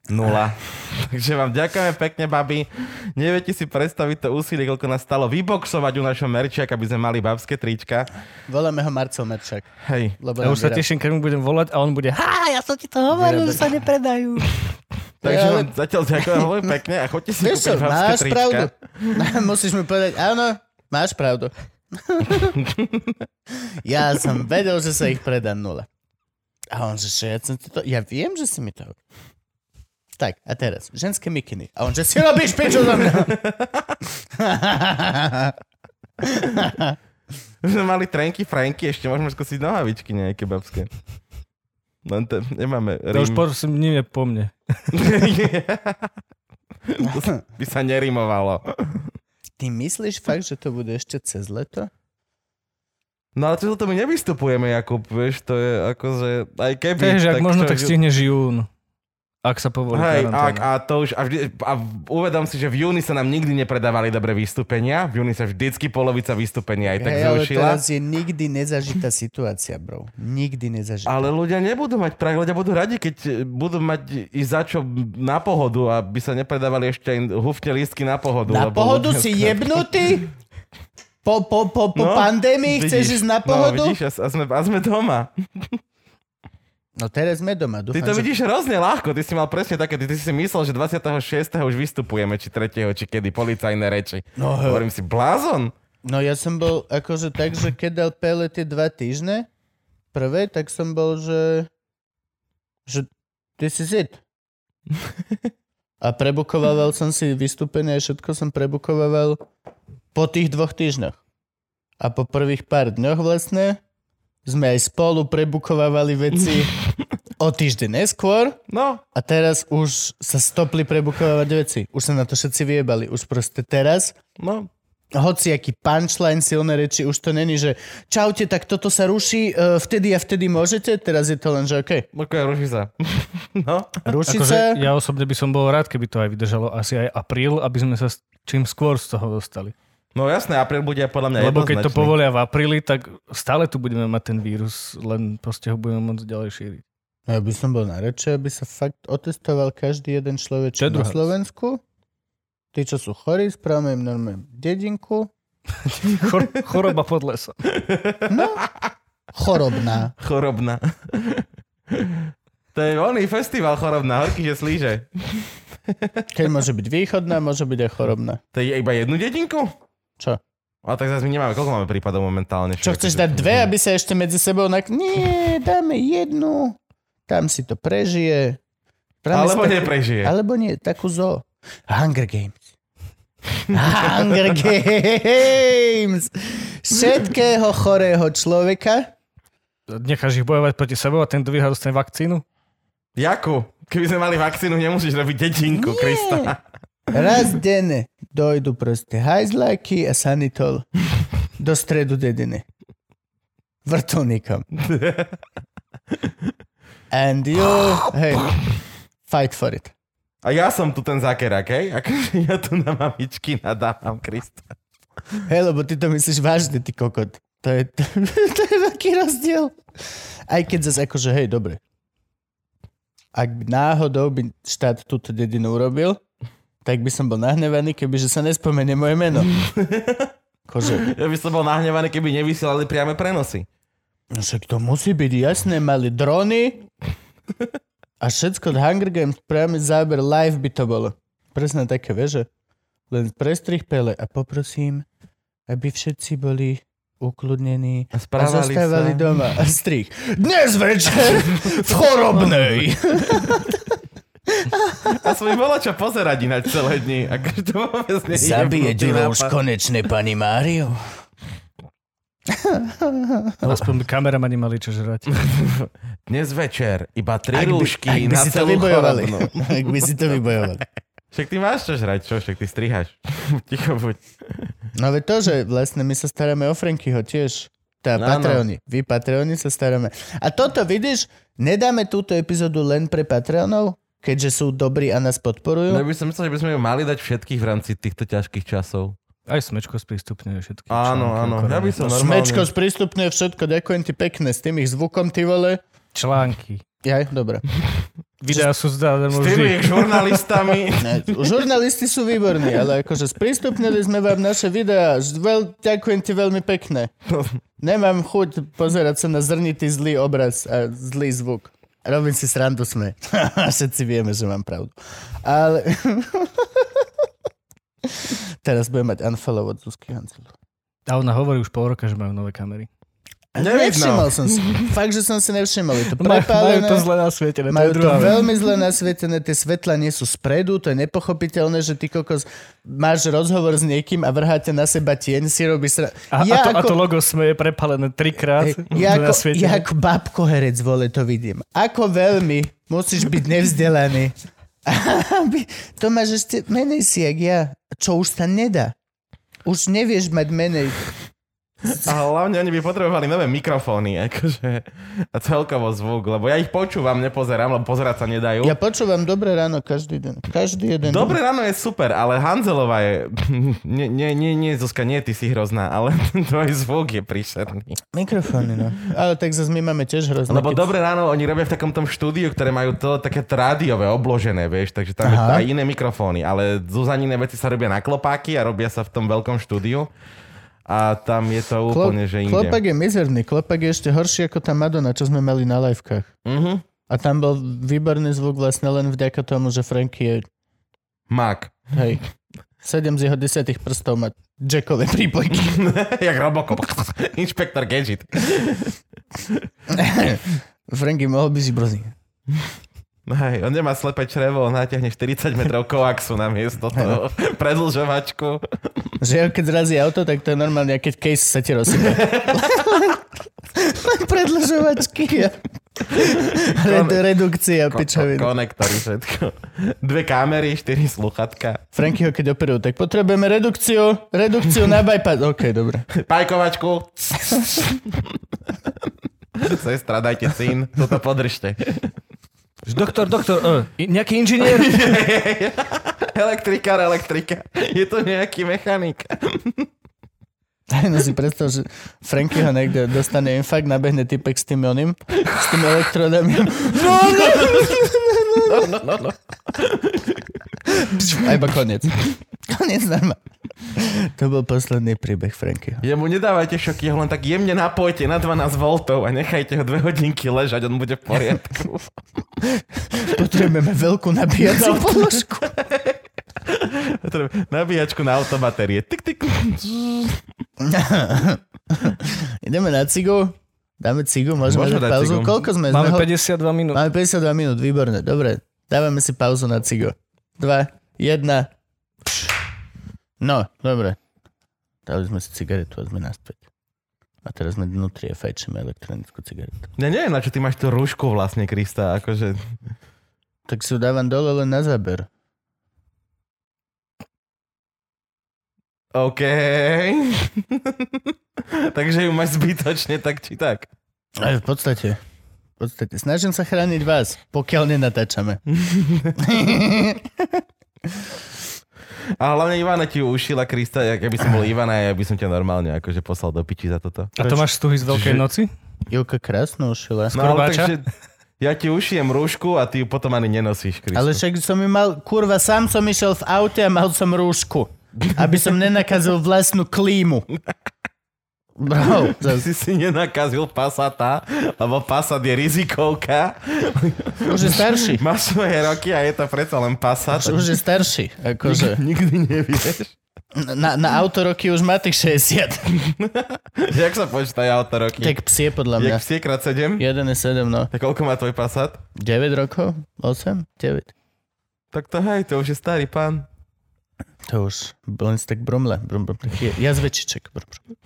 Nula. Takže vám ďakujeme pekne, babi. Neviete si predstaviť to úsilie, koľko nás stalo vyboxovať u našom Merčiaka, aby sme mali babské trička. Voláme ho Marcel Merčiak. Hej. Lebo ja už sa teším, keď mu budem volať a on bude há, ja som ti to hovoril, že sa nepredajú. Takže ja, vám ale... zatiaľ ďakujem veľmi pekne a choďte si kúpiť babské trička. Pravdu. Musíš mi povedať, áno, máš pravdu. Ja som vedel, že sa ich predá nula. A on že, ja, to... ja viem, že si mi to... Tak, a teraz, ženské mikiny. A on, že si robíš piču za mňa. Sme mali trenky, franky, ešte môžeme skúsiť nohavičky nejaké babské. Len to nemáme. To už prosím, nie je po mne. To by sa nerimovalo. Ty myslíš fakt, že to bude ešte cez leto? No ale cez leto my nevystupujeme, Jakub, vieš, to je akože, aj keby. Vieš, ak tak, možno tak stihneš jún. Ak sa povolí. Hej, ak, a to už, a, vždy, a uvedom si, že v júni sa nám nikdy nepredávali dobré vystúpenia. V júni sa vždycky polovica vystúpenia aj tak hey, zrušila. Ale teraz je nikdy nezažitá situácia, bro. Nikdy nezažitá. Ale ľudia nebudú mať prach, ľudia budú radi, keď budú mať ísť za čo na pohodu, aby sa nepredávali ešte aj hufte lístky na pohodu. Na pohodu ľudia... si jebnutý? Po, po, po, po no, pandémii vidíš, chceš ísť na pohodu? No vidíš, a, a, sme, a sme doma. No teraz sme doma. Dúfam, ty to vidíš že... hrozne ľahko. Ty si mal presne také, ty, ty si myslel, že dvadsiateho šiesteho už vystupujeme, či tretieho, či kedy, policajné reči. No, hovorím si, blázon. No ja som bol akože tak, že keď dal Pele tie dva týždne prvé, tak som bol, že... že this is it. A prebukoval som si vystúpenie a všetko som prebukoval po tých dvoch týždňoch. A po prvých pár dňoch vlastne sme aj spolu prebukovávali veci o týždeň neskôr. No. A teraz už sa stopli prebukovávať veci. Už sa na to všetci vyjebali. Už proste teraz. No. Hociaký punchline, silné reči, už to není, že čaute, tak toto sa ruší, e, vtedy a vtedy môžete. Teraz je to len, že okej. Okay. Okay, ruší sa. No. Ruší akože sa. Ja osobne by som bol rád, keby to aj vydržalo asi aj apríl, aby sme sa čím skôr z toho dostali. No jasné, apríl bude podľa mňa jednoznačný. Lebo keď to povolia v apríli, tak stále tu budeme mať ten vírus, len proste ho budeme môcť ďalej šíriť. Ja by som bol na reči, aby sa fakt otestoval každý jeden človek na Slovensku. Tí, čo sú chorí, správame im normálne dedinku. Chor- choroba pod lesom. No, chorobná. Chorobná. To je oný festival chorobná, horky, že slíže. Keď môže byť východná, môže byť aj chorobná. To je iba jednu dedinku? Čo? A tak zase my nemáme, koľko máme prípadov momentálne? Čo, chceš dať dve, aby sa ešte medzi sebou... Nak... Nie, dáme jednu. Tam si to prežije. Práme alebo tak... neprežije. Alebo nie, takú zo. Hunger Games. Hunger Games. Všetkého chorého človeka. Necháš ich bojovať proti sebe a ten dvíha dostane vakcínu? Jaku, keby sme mali vakcínu, nemusíš robiť dedinku, Krista. Raz denne dojdu proste hajzláky a sanitol do stredu dediny. Vrtulníkom. And you, hey, fight for it. A ja som tu ten zákerak, hej? Akože ja tu na mamičky nadávam, Krista. Hej, lebo ty to myslíš vážne, ty kokot. To je, to, to je taký rozdiel. Aj keď zase akože, hej, dobre. Ak náhodou by štát túto dedinu urobil, tak by som bol nahnevaný, kebyže sa nespomenie moje meno. Kože. Ja by som bol nahnevaný, keby nevysielali priame prenosy. No však to musí byť jasné, mali drony a všetko od Hunger Games, priamy záber live by to bolo. Presne také, veže. Len prestrih Pele a poprosím, aby všetci boli ukludnení a, a zostávali sa doma. A strih. Dnes večer v chorobnej. A som im bola čo pozerať ináč celé dni. Zabije divou už konečne pani Máriu. Aspoň kameramani mali čo žrať. Dnes večer iba tri rúšky na celú chorobnú. Ak by si to vybojovali. Však ty máš čo žrať, čo? Však ty striháš. Ticho buď. No veď to, že vlastne my sa staráme o Frankyho tiež. Tá, no, Patreoni. No. Vy Patreoni sa staráme. A toto, vidíš, nedáme túto epizódu len pre Patreonov, keďže sú dobrí a nás podporujú. No by som myslel, že by sme ju mali dať všetkých v rámci týchto ťažkých časov. Aj smečko sprístupňuje všetky. Áno, články, áno. Ja by som no, normálne... Smečko sprístupňuje všetko, ďakujem ti pekne s tým ich zvukom, ty vole. Články. Jaj, dobre. Videá sú zdarmo vždy. S tými žurnalistami. Ne, žurnalisti sú výborní, ale akože sprístupnili sme vám naše videá. Veľ, ďakujem ti veľmi pekne. Nemám chuť pozerať sa na zrnitý zlý obraz a zlý zvuk. Robím si srandu sme. Všetci vieme, že mám pravdu. Ale... Teraz budem mať unfollow od Zuzky Hancel. A ona hovorí už pol roka, že majú nové kamery. Nevšimol som si. Fakt, že som si nevšimol. Je to prepálené. Majú to zle nasvietené. Majú to veľmi zle nasvietené. Tie svetla nie sú spredu. To je nepochopiteľné, že ty kokos máš rozhovor s niekým a vrháte na seba tieň, si robí sra... A, ja a, to, ako... a to logo sme je prepálené trikrát. Ja ako, ja ako bábko herec, vole, to vidím. Ako veľmi musíš byť nevzdelaný. To máš ešte menej si, jak ja. Čo už sa nedá. Už nevieš mať menej... A hlavne oni by potrebovali nové mikrofóny, akože a celkovo zvuk, lebo ja ich počúvam, nepozerám, lebo pozerať sa nedajú. Ja počúvam Dobré ráno každý deň. Každý jeden. Dobré ráno je super, ale Hanzelová je... Nie, nie, nie, nie Zuzka, nie, ty si hrozná, ale tvoj zvuk je príšerný. Mikrofóny, no. Ale tak zase my máme tiež hrozné. Lebo keď... Dobré ráno oni robia v takom tom štúdiu, ktoré majú to také rádiové, obložené, vieš, takže tam aj iné mikrofóny, ale Zuzanine veci sa robia na klopáky a robia sa v tom veľkom štúdiu. A tam je to úplne, Klop, že inde. Klopak je mizerný. Klopak je ešte horší ako tá Madonna, čo sme mali na livekách. Uh-huh. A tam bol výborný zvuk vlastne len vďaka tomu, že Franky je... Mák. Hej. sedem z jeho desať prstov má jackové prípojky. Jak Robocop. Inšpektor Gadget. Franky, mohol by si brozí. Hej, on nemá slepé črevo, on natiahne štyridsať metrov koaxu na miesto toho predĺžovačku. Že keď zrazí auto, tak to je normálne, keď case sa ti rozsype. Predĺžovačky a Kon- redukcia ko- pičoviny. Konektory, všetko. Dve kamery, štyri sluchatka. Frankyho keď operujú, tak potrebujeme redukciu, redukciu na bypass. OK, dobre. Pajkovačku. Sestra, dajte syn, toto podržte. Doktor, doktor, uh, nejaký inžinier? Elektrikár, elektrika. Je to nejaký mechanik. No si predstav, že Franky ho niekde dostane infarkt, nabehne typek s tým oným, s tým elektrodami. No, no, no, no, no, no. A iba koniec. Koniec normálne. To bol posledný príbeh Frankyho. Jemu nedávajte šoky, ho len tak jemne napojte na dvanásť voltov a nechajte ho dve hodinky ležať, on bude v poriadku. Potrebujeme veľkú nabíjaciu položku. Nabíjačku na autobatérie. Tik, tik. Ideme na cigu. Dáme cigu, môžeme dať pauzu. Cigu. Koľko sme? Máme ho... päťdesiatdva minút. Máme päťdesiatdva minút, výborné, dobre. Dávame si pauzu na cigu. dva, jeden No, dobre. Dali sme si cigaretu a sme naspäť. A teraz sme vnútri a fajčíme elektronickú cigaretu. Ja neviem, na čo ty máš tú rúšku vlastne, Krista, akože... Tak si ju dávam dole len na záber. OK. Takže ju máš zbytočne, tak či tak. Aj v podstate... V podstate. Snažím sa chrániť vás, pokiaľ nenatáčame. A hlavne Ivana ti ušila Krista, keby som bol Ivana, ja by som ťa normálne akože poslal do piči za toto. A to máš stuhy z Veľkej noci? Júka krásno ušila. No, takže ja ti ušijem rúšku a ty ju potom ani nenosíš, Krista. Ale však som ju mal, kurva, sám som išiel v aute a mal som rúšku, aby som nenakazil vlastnú klímu. Bro, si si nenakazil Passata, lebo Passat je rizikovka. Už je starší. Má svoje roky a je to predsa len Passat. Už, už je starší. Akože. Nik, nikdy nevieš. Na, na autoroky už má tých šesťdesiat. Jak sa počítajú autoroky? Tak psie podľa mňa. Jak psie krát sedem? jeden je sedem, no. Tak koľko má tvoj Passat? deväť rokov? osem? deväť. Tak to hej, to už je starý pán. To už, len si tak bromle. Brom, brom, taký jazvečiček. Brom, brom.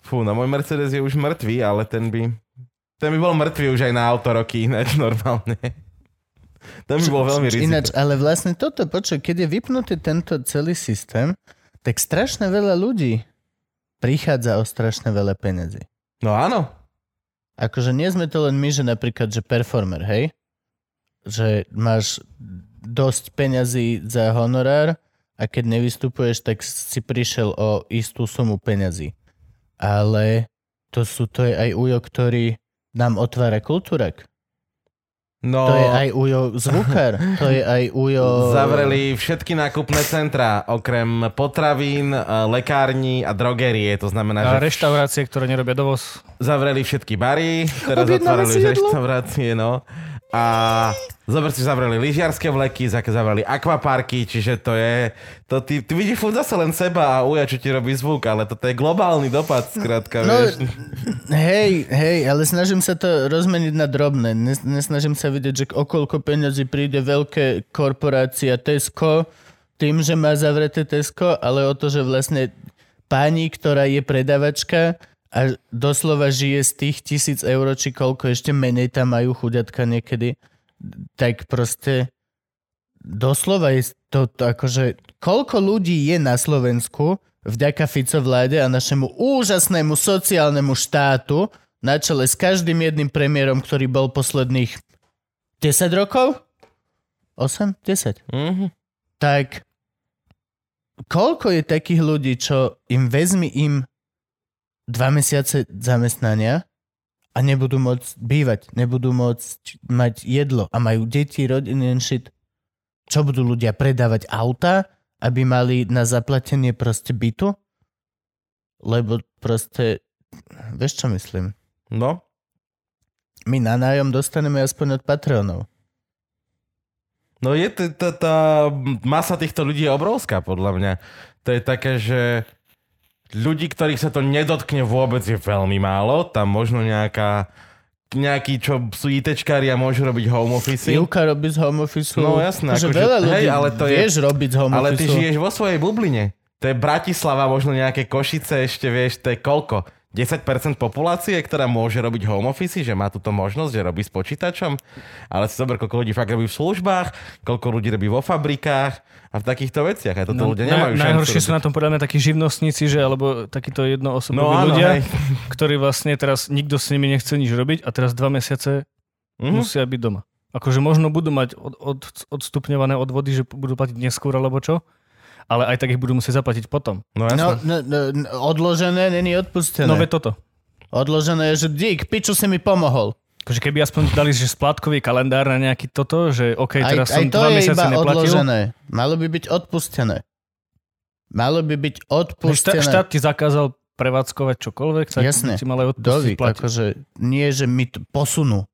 Fú, no môj Mercedes je už mŕtvý, ale ten by... Ten by bol mŕtvý už aj na autoroky, ináč normálne. Ten by bol veľmi riziko. Ináč, ale vlastne toto, počuj, keď je vypnutý tento celý systém, tak strašne veľa ľudí prichádza o strašne veľa peniazy. No áno. Akože nie sme to len my, že napríklad, že performer, hej? Že máš dosť peňazí za honorár, a keď nevystupuješ, tak si prišiel o istú sumu peňazí. Ale to sú, to je aj ujo, ktorý nám otvára kultúrak. No... To je aj ujo zvukár, to je aj ujo... Zavreli všetky nákupné centrá, okrem potravín, lekární a drogerie, to znamená, a že... reštaurácie, ktoré nerobia dovoz. Zavreli všetky bary, teraz otvárali reštaurácie, no. A zober si, zavreli lyžiarske vleky, zavreli akvaparky, čiže to je... To ty, ty vidíš furt zase len seba a uja, čo ti robí zvuk, ale toto je globálny dopad, skrátka, no, vieš. Hej, hej, ale snažím sa to rozmeniť na drobné. Nesnažím sa vidieť, že okolko peňazí príde veľké korporácia Tesco tým, že má zavreté Tesco, ale o to, že vlastne pani, ktorá je predavačka... A doslova žije z tých tisíc eur, či koľko, ešte menej tam majú chudiatka niekedy, tak proste doslova je to, to akože, koľko ľudí je na Slovensku vďaka Fico vláde a našemu úžasnému sociálnemu štátu na čele s každým jedným premiérom, ktorý bol posledných desať rokov? osem? desať? Mm-hmm. Tak koľko je takých ľudí, čo im vezmi im dva mesiace zamestnania a nebudú môcť bývať, nebudú môcť mať jedlo a majú deti, rodiny, shit. Čo budú ľudia predávať auta, aby mali na zaplatenie proste bytu? Lebo proste, vieš čo myslím? No? My na nájom dostaneme aspoň od Patreonov. No je to, tá, tá masa týchto ľudí je obrovská, podľa mňa. To je také, že... Ľudí, ktorých sa to nedotkne vôbec, je veľmi málo. Tam možno nejaká, nejakí, čo sú ITčkári a môžu robiť home office. Júka robí z home office. No jasné. Akože veľa ľudí hej, ale to vieš je, robiť z home office. Ale ty žiješ vo svojej bubline. To je Bratislava, možno nejaké Košice ešte, vieš, to je koľko? desať percent populácie, ktorá môže robiť home office, že má túto možnosť, že robí s počítačom, ale si zober, koľko ľudí fakt robí v službách, koľko ľudí robí vo fabrikách a v takýchto veciach. A toto no, ľudia nemajú na, šancu. Najhoršie sú na tom podľa mňa takí živnostníci, že alebo takíto jednoosoboví no, ľudia, hej. ktorí vlastne teraz nikto s nimi nechce nič robiť a teraz dva mesiace mm-hmm. musia byť doma. Akože možno budú mať od, od, odstupňované odvody, že budú platiť neskôr alebo čo, ale aj tak ich budú musieť zaplatiť potom. No, no, no, no odložené není odpustené. No ve toto. Odložené je, že dík, piču si mi pomohol. Akože keby aspoň dali, že splátkový kalendár na nejaký toto, že okej, okay, teraz aj, som aj dva mesiace neplatil. Aj to je iba odložené. Malo by byť odpustené. Malo by byť odpustené. Štát, štát ti zakázal prevádzkovať čokoľvek, tak ti mal aj odpustiť platiť. Akože nie, že mi t- posunú.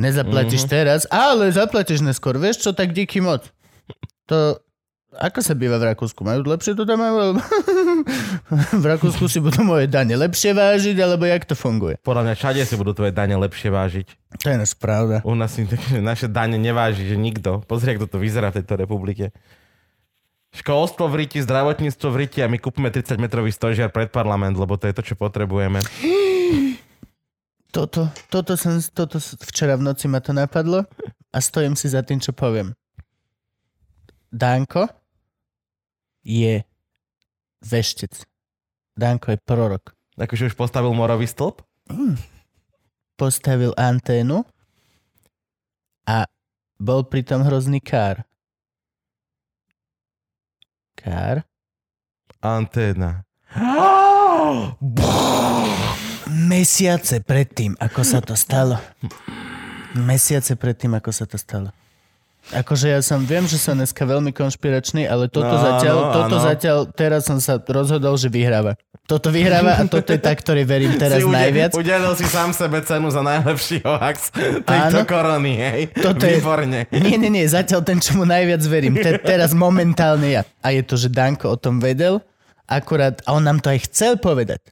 Nezaplatíš mm-hmm. teraz, ale zaplatíš neskôr. Vieš čo, tak díky moc. To... Ako sa býva v Rakúsku? Majú lepšie to tam? V Rakúsku si budú moje dane lepšie vážiť, alebo jak to funguje? Podľa mňa všade si budú tvoje dane lepšie vážiť. To je nás pravda. U nás si naše dane neváži, že nikto. Pozri, ako to vyzerá v tejto republike. Školstvo v riti, zdravotníctvo v riti a my kúpime tridsaťmetrový stožiar pred parlament, lebo to je to, čo potrebujeme. Toto, toto, som, toto včera v noci ma to napadlo a stojím si za tým, čo poviem. Danko je veštec. Danko je prorok. Takže už postavil morový stĺp? Mm. Postavil anténu a bol pritom hrozný kár. Kár? Anténa. Mesiace predtým, ako sa to stalo. Mesiace predtým, ako sa to stalo. Akože ja som, viem, že som dneska veľmi konšpiračný, ale toto, no, zatiaľ, no, toto no. zatiaľ, teraz som sa rozhodol, že vyhráva. Toto vyhráva a toto je tá, ktorý verím teraz si najviac. Udelil si sám sebe cenu za najlepší hoax tejto korony, hej? Toto výborne. Je, nie, nie, nie, zatiaľ ten, čomu najviac verím. Te, teraz momentálne ja. A je to, že Danko o tom vedel, akurát, a on nám to aj chcel povedať.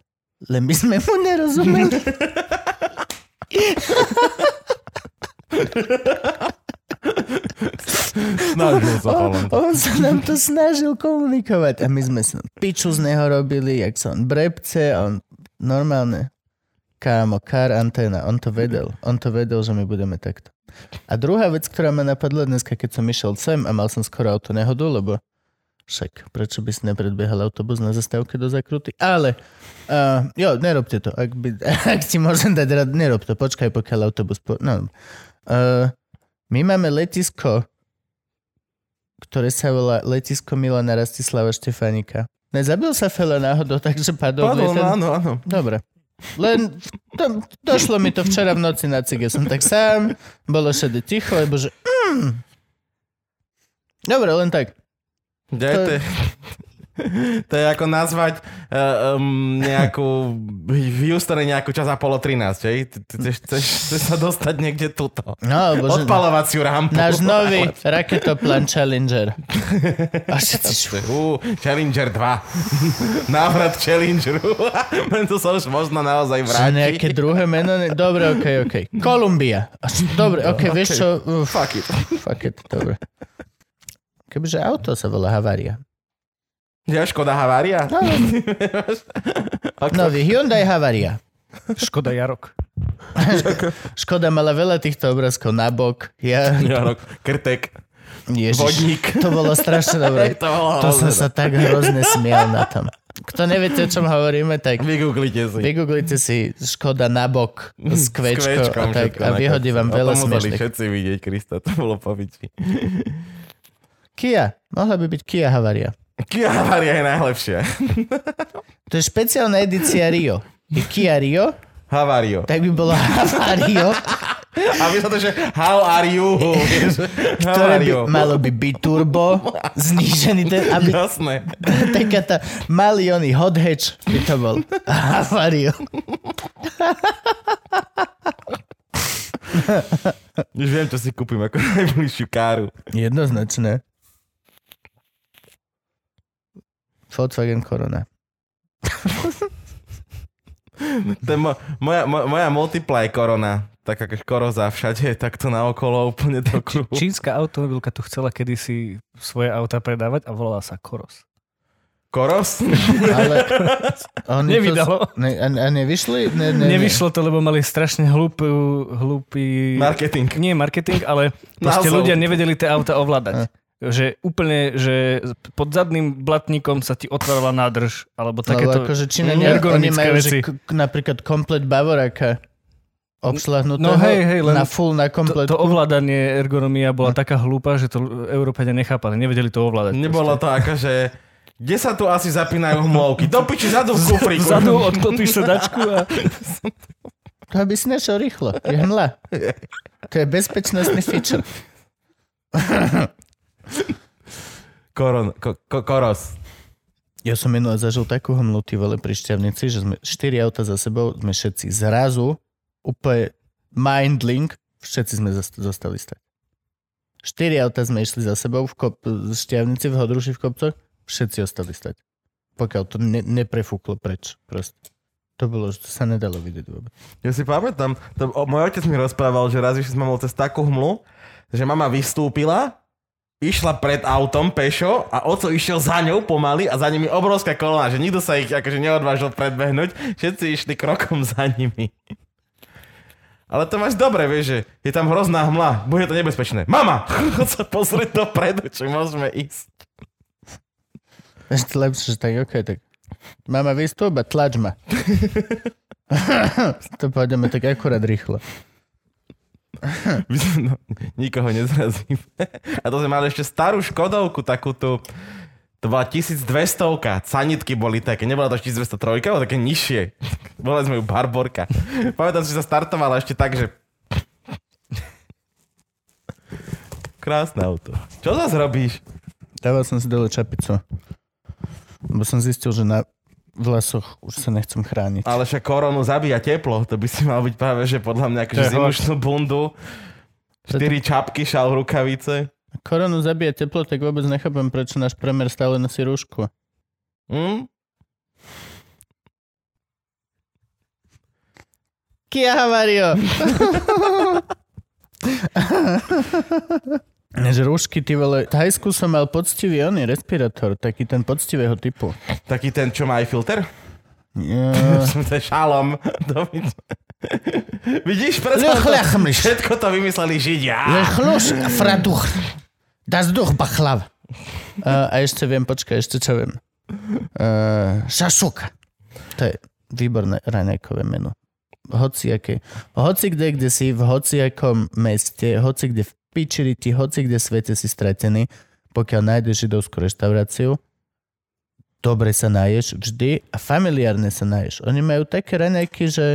Len my sme mu nerozumeli. Snažil sa on, on sa nám to snažil komunikovať a my sme sa piču z neho robili, jak sa on brepce a on normálne kámo, kár anténa, on to vedel on to vedel, že my budeme takto. A druhá vec, ktorá ma napadla dneska, keď som išiel sem a mal som skoro auto nehodu, lebo však prečo by si nepredbiehal autobus na zastávke do zakruty, ale uh, jo, nerobte to, ak, by, ak ti môžem dať rad, nerob to, počkaj pokiaľ autobus po, no, uh, my máme letisko ktoré sa volá Letisko Milana Rastislava Štefánika. Nezabil sa Fela náhodou, takže padol. Padol, ten... áno, áno. Dobre. Len to, došlo mi to včera v noci na cige. Som tak sám, bolo všade ticho, lebo že... Mm. Dobre, len tak. Dajte... To... To je ako nazvať uh, um, nejakú v Houstone nejakú čas a polo trinásť, hej? Chceš sa dostať niekde tuto. No, bože. Odpalovaciu rampu. Náš nový raketoplan Challenger. A všetci... Uh, Challenger dva. Návrat Challengeru. To sa už možno naozaj vráti. Nejaké druhé meno? Ne... Dobre, okej, okay, okej. Okay. Kolumbia. Dobre, okej, okay, okay. Vieš čo? Uh, fuck it. Fuck it, dobre. Kebyže auto sa volá havária. Ja, Škoda havária? No. Nový Hyundai havária. Škoda Jarok. Škoda mala veľa týchto obrázkov na bok. Ja... Jarok, krtek, Ježiš, vodník. To bolo strašne dobré. To, bolo to som sa tak hrozne smial na tom. Kto neviete, o čom hovoríme, tak vygooglite si. Vygooglite si Škoda na bok s kvečkou s a, tak, a vyhodí vám veľa smiešných. O tom museli všetci vidieť, Krista, to bolo po piči. Kia. Mohla by byť Kia havária. Kia havária je najlepšia. To je špeciálna edícia Rio. Je Kia Rio. Havário. Tak by bolo havário. A my sa to, že how are you? Ktoré by, malo by biturbo, znížený ten... Aby, jasné. Taká tá malý oný hot hatch by to bol. Havário. Už viem, čo si kúpim ako najbližšiu káru. Jednoznačné. Volkswagen Corona. To je mo- moja, mo- moja Multiply Corona. Taká koroza všade, takto naokolo úplne do kruhu. Č- čínska automobilka tu chcela kedysi svoje auta predávať a volala sa Koros. Koros? Ale nevydalo. To, ne, a nevyšli? Ne, ne, Nevyšlo to, lebo mali strašne hlúpy... hlúpy... Marketing. Nie marketing, ale proste ľudia nevedeli tie auta ovládať. Že úplne, že pod zadným blatníkom sa ti otvárala nádrž, alebo takéto no, akože ergonomické veci. K- napríklad komplet Bavoraka obšľahnutého no, hej, hej, na full, na kompletku. To, to ovládanie ergonomia bola no. taká hlúpa, že to Európania nechápali, nevedeli to ovládať. Nebolo proste. To akože... Kde sa tu asi zapínajú hmlovky? Do piči, zadu v kufríku. Zadu odklopíš sedačku a... To by si nešiel rýchlo. Je hmla. To je bezpečnostný feature. Koron, ko, ko, koros. Ja som minulé zažil takú hmlu, ty vole, pri Šťavnici, že sme štyri auta za sebou, sme všetci zrazu, úplne mindlink, všetci sme zostali stať. Štyri auta sme išli za sebou v kop, Šťavnici, v Hodruši, v kopcoch, všetci ostali stať. Pokiaľ to ne, neprefúklo preč, proste. To bolo, že to sa nedalo vidieť vôbec. Ja si pamätám, to, o, môj otec mi rozprával, že raz išli sme mal cez takú hmlu, že mama vystúpila, išla pred autom pešo a oco išiel za ňou pomaly a za nimi obrovská kolona, že nikto sa ich akože neodvážil predbehnúť, všetci išli krokom za nimi. Ale to máš dobre, vieš, že je tam hrozná hmla, bude to nebezpečné. Mama, chod sa pozrieť dopredu, či môžeme ísť. Ešte lepšie, že tak, ok, tak mama vystúba, tlač ma. To pôjdeme tak akurát rýchlo. No, nikoho nezrazím. A to sme mali ešte starú Škodovku, takú tú, to bola tisícdvestovka, sanitky boli také, nebola to tisícdvestotri, ale také nižšie. Bola sme ju Barborka. Pamätám si, že sa startovala ešte tak, že krásne auto. Čo zás robíš? Dával som si dole čapicu, lebo som zistil, že na vlasoch už sa nechcem chrániť. Ale však koronu zabíja teplo. To by si mal byť práve, že podľa mňa akože zimušnú bundu, štyri čapky, šal, rukavice. Koronu zabíja teplo, tak vôbec nechápam, prečo náš premiér stále nosí rúšku. Hm? Kia havário! Než rúšky, ty vole, v Thajsku som mal poctivý oný respirátor, taký ten poctivého typu. Taký ten, čo má aj filter? Yeah. To je šalom. Vidíš, predstavno, všetko to vymysleli Židia. Lechluš, fraduch, das duch, bachlav. Uh, a ešte viem, počkaj, ešte čo viem. Uh, šašuka. To je výborné raňajkové menu. Hociaké. Hoci kde, kde si, v hociakom meste, hoci kde v pičiri, ty hoci kde svete si stratený, pokiaľ nájdeš židovskú reštauráciu, dobre sa náješ vždy a familiárne sa náješ. Oni majú také raňajky, že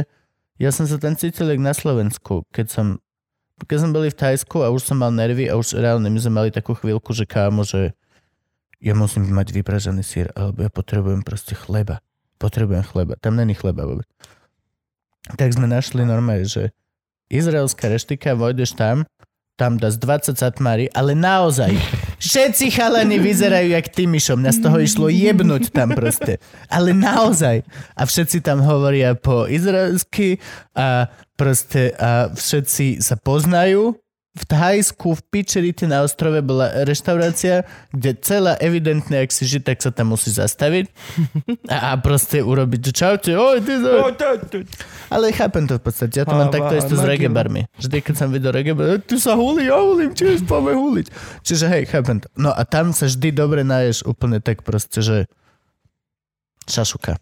ja som sa tam cítil jak na Slovensku, keď som, keď som boli v Thajsku a už som mal nervy a už reálne my sme mali takú chvíľku, že kámo, že ja musím mať vypražený sír, alebo ja potrebujem proste chleba. Potrebujem chleba. Tam není chleba vôbec. Tak sme našli normálne, že izraelská reštika, vojdeš tam, tam dá z dvadsať satmári, ale naozaj... Všetci chalani vyzerajú jak ty, Mišo. Mňa z toho išlo jebnúť tam proste. Ale naozaj. A všetci tam hovoria po izraelsky a proste a všetci sa poznajú. V Thajsku, v Pičerite na ostrove bola reštaurácia, kde celá evidentne, ak si žiť, tak sa tam musí zastaviť a, a proste urobiť čaute. Oj, ty sa... Ale chápem to v podstate. Ja to mám takto isto s reggaebarmi. Vždy, keď som videl reggaebar, ty sa hulí, ja hulím, čiže spáme huliť. Čiže hej, chápem to. No a tam sa vždy dobre náješ úplne tak proste, že šašuka.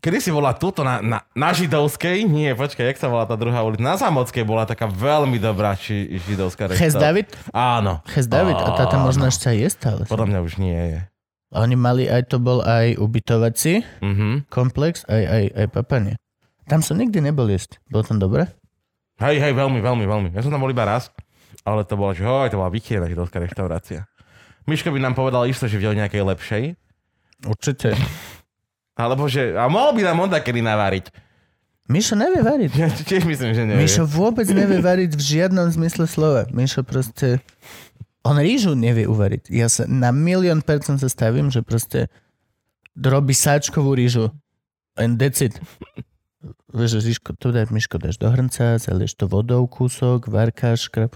Kedy si bola túto na, na, na Židovskej? Nie, počkaj, jak sa volá tá druhá ulica? Na Zámodskej bola taká veľmi dobrá či, židovská reštaurácia. Ches David? Áno. Ches David? A táto možno ešte aj je stále. Podľa mňa už nie je. Oni mali, aj to bol aj ubytovací mm-hmm. komplex, aj, aj, aj papanie. Tam som nikdy nebol jesť. Bolo tam dobré? Hej, hej, veľmi, veľmi, veľmi. Ja som tam bol iba raz, ale to bola, že hoj, to bola vychiená židovská reštaurácia. Miško by nám povedal isto, že videl nejakej lepšej. Určite. Alebo že... A mohol by nám on takedy naváriť. Mišo nevie variť. Ja tiež myslím, že nevie. Mišo vôbec nevie variť v žiadnom zmysle slova. Mišo proste... On rýžu nevie uvariť. Ja sa na milión percent sa stavím, že proste robí sáčkovú rýžu. And that's it. Vieš, Žižko, tu daj, Miško, dáš do hrnca, zalieš to vodou kúsok, varkáš, škrab...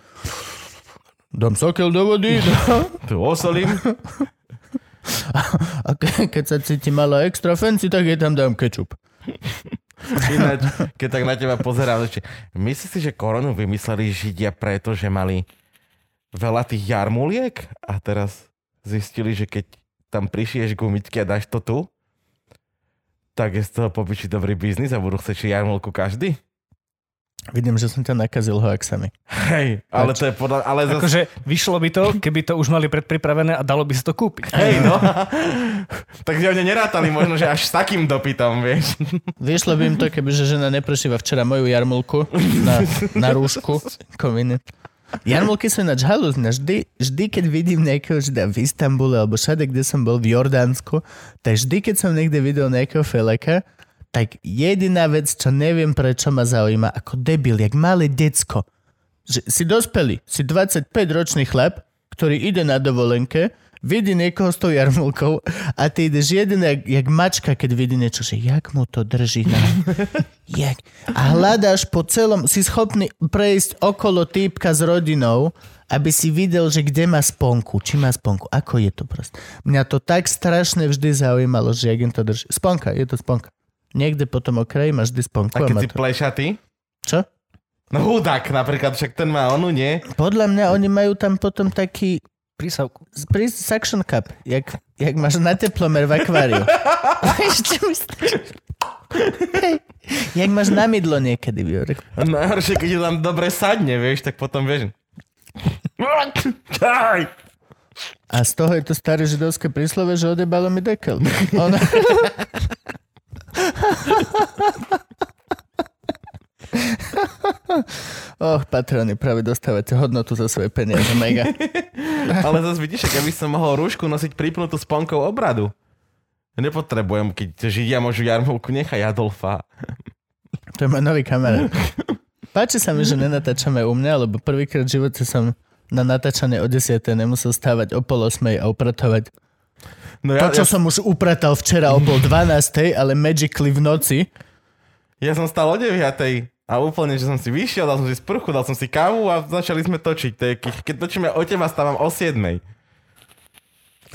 Dám sokel do vody, no. Tu osolím. A ke, keď sa cíti malo extra fancy, tak jej tam dám kečup. Ináč, keď tak na teba pozerám, myslíš si, že koronu vymysleli Židia preto, že mali veľa tých jarmuliek a teraz zistili, že keď tam prišieš gumičky a dáš to tu, tak je z toho popiči dobrý biznis a budú chcieť jarmulku každý? Vidím, že som ťa nakazil hoaxami. Hej, ale to je podľa... Ale zas... Akože vyšlo by to, keby to už mali predpripravené a dalo by sa to kúpiť. Hej, no. Tak ja mňa nerátali možno, že až s takým dopytom, vieš. Vyšlo by im to, kebyže žena neprešíva včera moju jarmulku na, na rúšku. Kominy. Jarmulky sú ináč halúzne. Vždy, vždy, keď vidím nejakého žida v Istanbule alebo všade, kde som bol, v Jordánsku, tak vždy, keď som niekde videl nejakého feleka, tak jediná vec, čo neviem prečo ma zaujíma, ako debil, jak malé decko. Že si dospelý, si dvadsaťpäťročný chlap, ktorý ide na dovolenke, vidí niekoho s tou jarmulkou a ty ideš jediná, jak, jak mačka, keď vidí niečo, že jak mu to drží. Na... jak... A hľadáš po celom, si schopný prejsť okolo týpka s rodinou, aby si videl, že kde má sponku, či má sponku, ako je to proste. Mňa to tak strašne vždy zaujímalo, že jak im to drží. Sponka, je to sponka. Niekde potom okraji máš disponku. A keď si plešatý? Čo? No hudák napríklad, však ten má onu, nie? Podľa mňa oni majú tam potom taký... Prísavku. Prís... Suction cup. Jak, jak máš na teplomer v akváriu. Ešte myslíš? Hej. Jak máš na mydlo niekedy, Bjork. Najhoršie, keď je tam dobre sadne, vieš, tak potom vieš. A z toho je to staré židovské príslove, že odebalo mi dekel. Ono... Och, Patreony, práve dostávate hodnotu za svoje peniaze, mega. Ale zase vidíš, ak by som mohol rúšku nosiť pripnutú sponkou obradu. Nepotrebujem, keď Židia môžu jarmulku nechať Adolfa. To je môj nový kamarát. Páči sa mi, že nenatáčame u mňa, lebo prvýkrát v živote som na natáčanie o desiatej nemusel stávať o pol osmej a upratovať. No ja, to, čo ja... som už upratal včera o pol dvanástej, ale magically v noci. Ja som stál o deviatej a úplne, že som si vyšiel, dal som si sprchu, dal som si kávu a začali sme točiť. To je, keď točíme o teba, stávam o siedmej.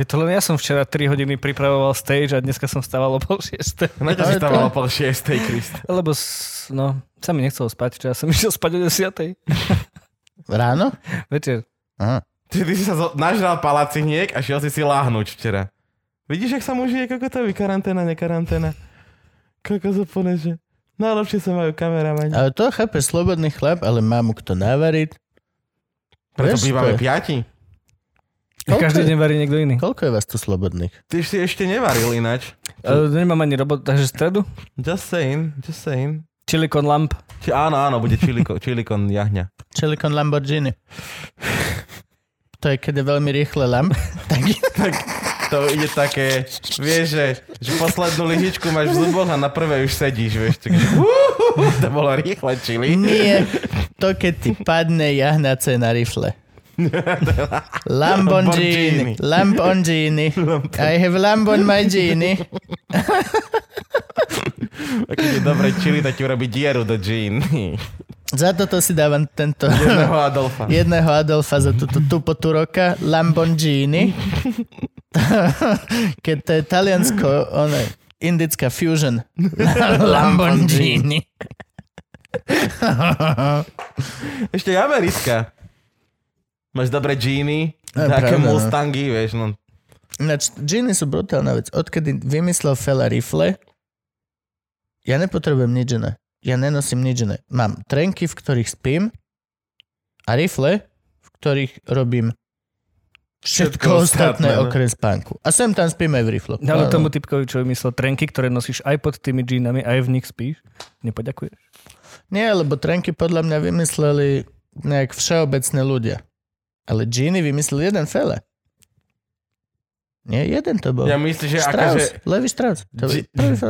Veď to len ja som včera tri hodiny pripravoval stage a dneska som stával o pol šiestej. No ťa si stával o pol šiestej, Krist. Lebo, no, sa mi nechcelo spať, včera som išiel spať o desiatej. Ráno? Večer. Aha. Ty, ty si sa nažral palaciniek a šiel si si láhnuť včera. Vidíš, ak sa mu žije kokotovi? Karanténa, nekaranténa. Kokos úplne, že najlepšie sa majú kameramani. Ale to chápe slobodný chlap, ale má mu kto navariť. Preto bývame piati. Koľko každý deň varí niekto iný. Koľko je vás tu slobodných? Ty si ešte nevaril ináč. Uh, nemám ani robotu, takže stredu. Just saying, just saying. Chili con lamp. Či, áno, áno, bude chili con, chili con jahňa. Chili con Lamborghini. To je, keď je veľmi rýchle lamp. Tak, tak to ide také, vieš, že, že poslednú lyžičku máš v zuboch a na prvej už sedíš, vieš. Tak, uh, to bolo rýchle chili. Nie, to keď ti padne jahňace na rifle. Lamborghini. Lamborghini. I have lamb on my genie. A keď je dobré čili, tak ti urobí dieru do džíny. Za toto si dávam tento... Jedného Adolfa. Jedného Adolfa za túto tupotu roka. Lamborghini. Keď to je Taliansko, ono je indická fusion. Lamborghini. Ešte americká. Máš dobré džíny, také Mustangy, vieš. No. Ináč, džíny sú brutálna vec. Odkedy vymyslel fela rifle, ja nepotrebujem nič iné. Ja nenosím nič iné. Mám trenky, v ktorých spím a rifle, v ktorých robím všetko ostatné okrem spánku. A sem tam spím aj v rifle. Ale no, tomu typkovi, čo vymyslel trenky, ktoré nosíš aj pod tými džínami, aj v nich spíš, nepoďakuješ? Nie, lebo trenky podľa mňa vymysleli nejak všeobecné ľudia. Ale džíny vymyslel jeden fele. Nie, jeden to bol. Ja myslím, že akože... Levi Strauss.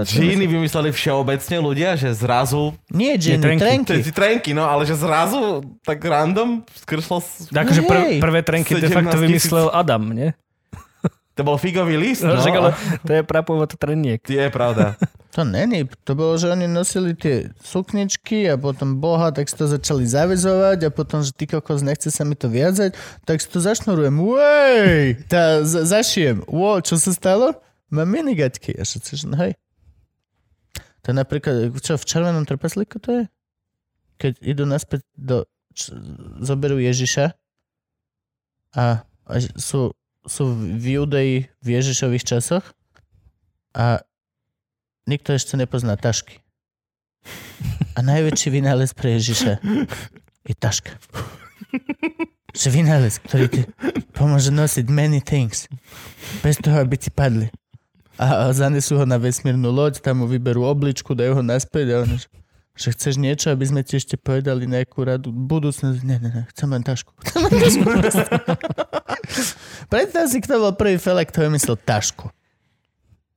Džíny vymysleli všeobecne ľudia, že zrazu... Nie, džíny, trenky. Trenky, no, ale že zrazu tak random skrslo... Akože pr- prvé trenky de facto vymyslel Adam, nie? To bol figový list, no. no. To je prapôvod treniek. To je pravda. To není. To bolo, že oni nosili tie sukničky a potom boha, tak si to začali zavezovať a potom, že ty kokos nechce sa mi to viazať, tak si to zašnurujem. Uej! Tá, za, zašijem. Uo, čo sa stalo? Mám minigaťky. A čo chceš? No hej. To napríklad, čo v Červenom trpaslíku to je? Keď idú naspäť do... Čo, zoberú Ježiša a, a sú... sú v Judei v Ježišových časoch a nikto ešte nepozná tašky. A najväčší vynález pre Ježiša je taška. Že vynález, ktorý ti pomôže nosiť many things bez toho, aby ti padli. A zanesú ho na vesmírnu loď, tam mu vyberú obličku, dajú ho naspäť a on že chceš niečo, aby sme ti ešte povedali nejakú radu budúcnosť. Ne, ne, ne, chcem len tašku. Predstav si, kto bol prvý felek, kto vymyslel tašku.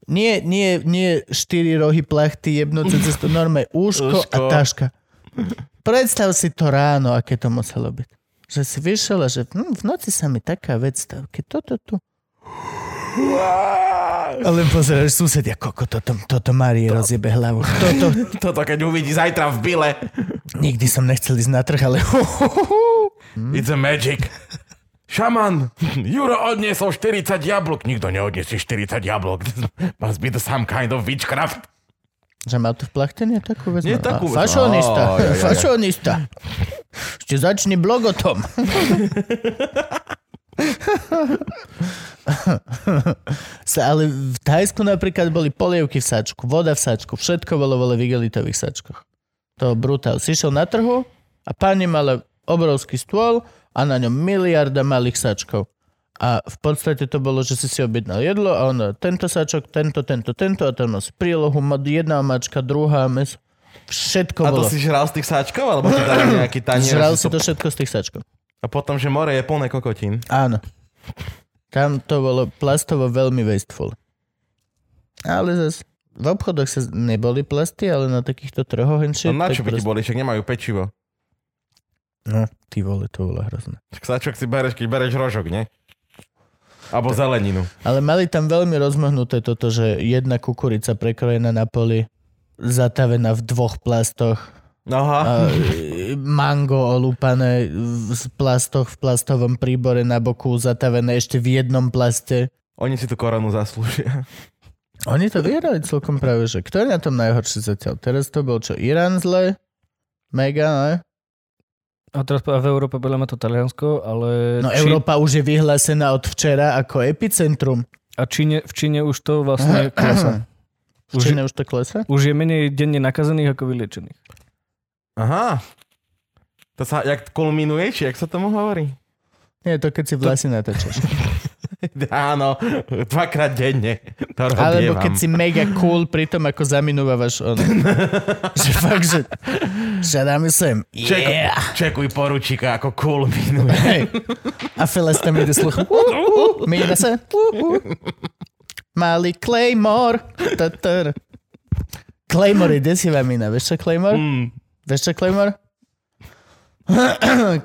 Nie, nie, nie štyri rohy plachty, jebnúce cestu, normálne úško, úško a taška. Predstav si to ráno, aké to muselo byť. Že si vyšiel a že hm, v noci sa mi taká vec stav, keď toto tu... Ale pozeráš susedia, koko, toto, toto Márie to, rozjebe hlavu. Toto, toto, keď uvidí zajtra v bile. Nikdy som nechcel ísť na trh, ale... It's a magic. Šaman, Juro odniesol štyridsať jablok. Nikto neodniesie štyridsať jablok. Must be the some kind of witchcraft. Že má to v plachtenie takú vec? Nie, takú vec. Fašonista. Oh, ja, ja, ja. Fašonista. Ešte začni blogotom. Ale v Thajsku napríklad boli polievky v sačku, voda v sačku, všetko bolo vo vigelitových sačkoch. To brutál. Si šiel na trhu a pani mala obrovský stôl a na ňom miliarda malých sačkov. A v podstate to bolo, že si si objednal jedlo a ono tento sačok, tento, tento, tento a tam nosí prílohu, jedna mačka, druhá meso. Všetko bolo. A to si žral z tých sačkov? Alebo ti dali nejaký tanier? Žral si to všetko z tých sačkov. A potom, že more je plné kokotín. Áno. Tam to bolo plastovo veľmi wasteful. Ale zase v obchodoch sa neboli plasty, ale na takýchto trhoch henšie... No na čo by proste... ti boli? Však nemajú pečivo. No, ty vole, to bolo hrozné. Tak sačok si bereš, keď bereš rožok, nie? Abo tak. Zeleninu. Ale mali tam veľmi rozmahnuté toto, že jedna kukurica prekrojená na poli, zatavená v dvoch plastoch. Aha. Mango olúpané v plastoch, v plastovom príbore na boku, zatavené ešte v jednom plaste. Oni si tú koronu zaslúžia. Oni to vyhrali celkom práve, že kto je na tom najhorší zatiaľ? Teraz to bol čo? Irán zle? Mega, ne? A teraz v Európe bolo to Taliansko, ale... No Čín... Európa už je vyhlásená od včera ako epicentrum. A Číne, v Číne už to vlastne klesá. V Číne už to klesá? Už je menej denne nakazených ako vyliečených. Aha, to sa jak kulminuje, či jak sa tomu hovorí? Nie, to keď si vlasy to... natáčaš. Áno, dvakrát denne to robievam. Alebo keď si mega cool pri tom, ako zaminovávaš ono. Že fakt, že žiadame sem. Yeah. Čekuj, čekuj poručíka, ako cool minuje. Hey. A Feles tam ide sluchom. Uh, uh, uh, Mína sa. Uh, uh. Malý Claymore. Tatar. Claymore je desivá mina. Vieš čo Claymore? Mm. Vieš čo Claymore?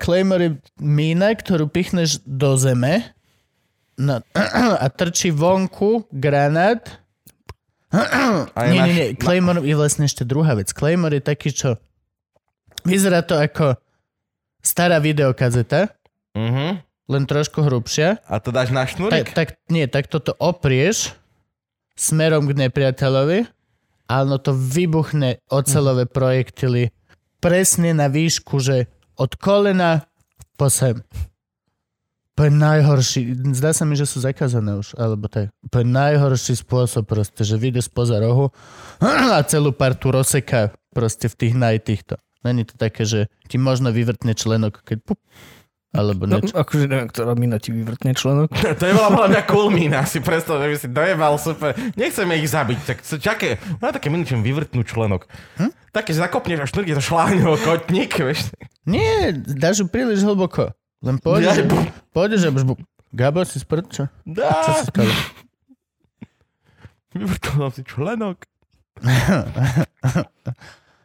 Claymore je mína, ktorú pichneš do zeme no, a trčí vonku granát. Nie, nie, nie. Claymore je vlastne ešte druhá vec. Claymore je taký, čo vyzerá to ako stará videokazeta, mm-hmm. len trošku hrubšia. A to dáš na šnúrik? Tak, tak, nie, tak toto oprieš smerom k nepriateľovi, ale no to vybuchne oceľové mm. projektily presne na výšku, že od kolena po sem. Úplne najhorší. Zdá sa mi, že sú zakázané už. Alebo tak. Úplne najhorší spôsob proste, že vyjde spoza rohu a celú partu rozseká proste v tých najtýchto. Není to také, že ti možno vyvrtne členok, keď pup. Alebo niečo. No, akože neviem, ktorá mina ti vyvrtne členok. To je bola bola mňa cool mina. Si predstav, že by si dojebal super. Nechceme ich zabiť. Tak čaké. No také miny, čo mi vyvrtnú členok. Hm? Také, že zakopneš a štvrk je to šláňovo kotník, vieš. Nie, dáš ju príliš hlboko. Len pôjdeš, pôjdeš a božbu. Gabo, si sprčo? Dá. Čo si stalo? Vyvrtnul si členok.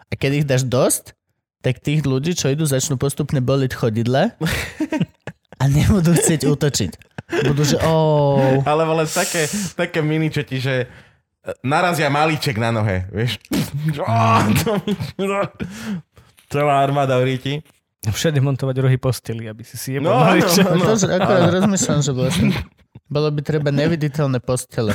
A keď ich dáš dosť, tak tých ľudí, čo idú, začnú postupne boliť chodidla a nebudú chcieť útočiť. Budú, že ooo. Alebo len také, také mini, čo ti, že narazia malíček na nohe, vieš. Celá armáda v ríti. Všade montovať rohy posteli, aby si si jebol malíček. No, no, no. To, že akorát rozmýšľam, že vlastne bolo by treba neviditeľné postele.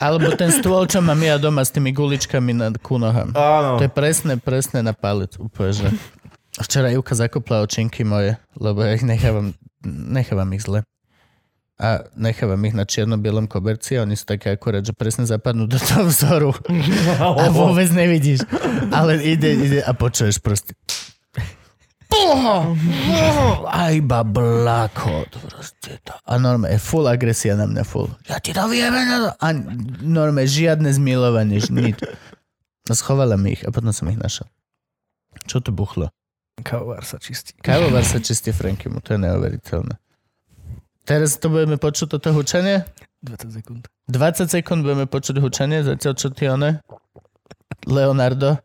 Alebo ten stôl, čo mám ja doma s tými guličkami na kunohám. Áno. To je presne, presne na palec. Úplne, že... Včera Juka zakopla očinky moje, lebo ja ich nechávam, nechávam ich zle. A nechávam ich na čierno-bielom koberci a oni sú také akurát, že presne zapadnú do toho vzoru. A vôbec nevidíš. Ale ide, ide a počuješ proste. Aj iba blákot proste to. A normálne, full agresia na mňa, full. Ja ti to vieme. A normálne, žiadne zmilovanie, nič. Schovala mi ich a potom som ich našiel. Čo to buchlo? Kávovár sa čistí. Kávovár sa čistí Franky mu, to je neuveriteľné. Teraz to budeme počuť toto hučanie? dvadsať sekúnd. dvadsať sekúnd budeme počuť hučanie, zatiaľ čo ty one? Leonardo.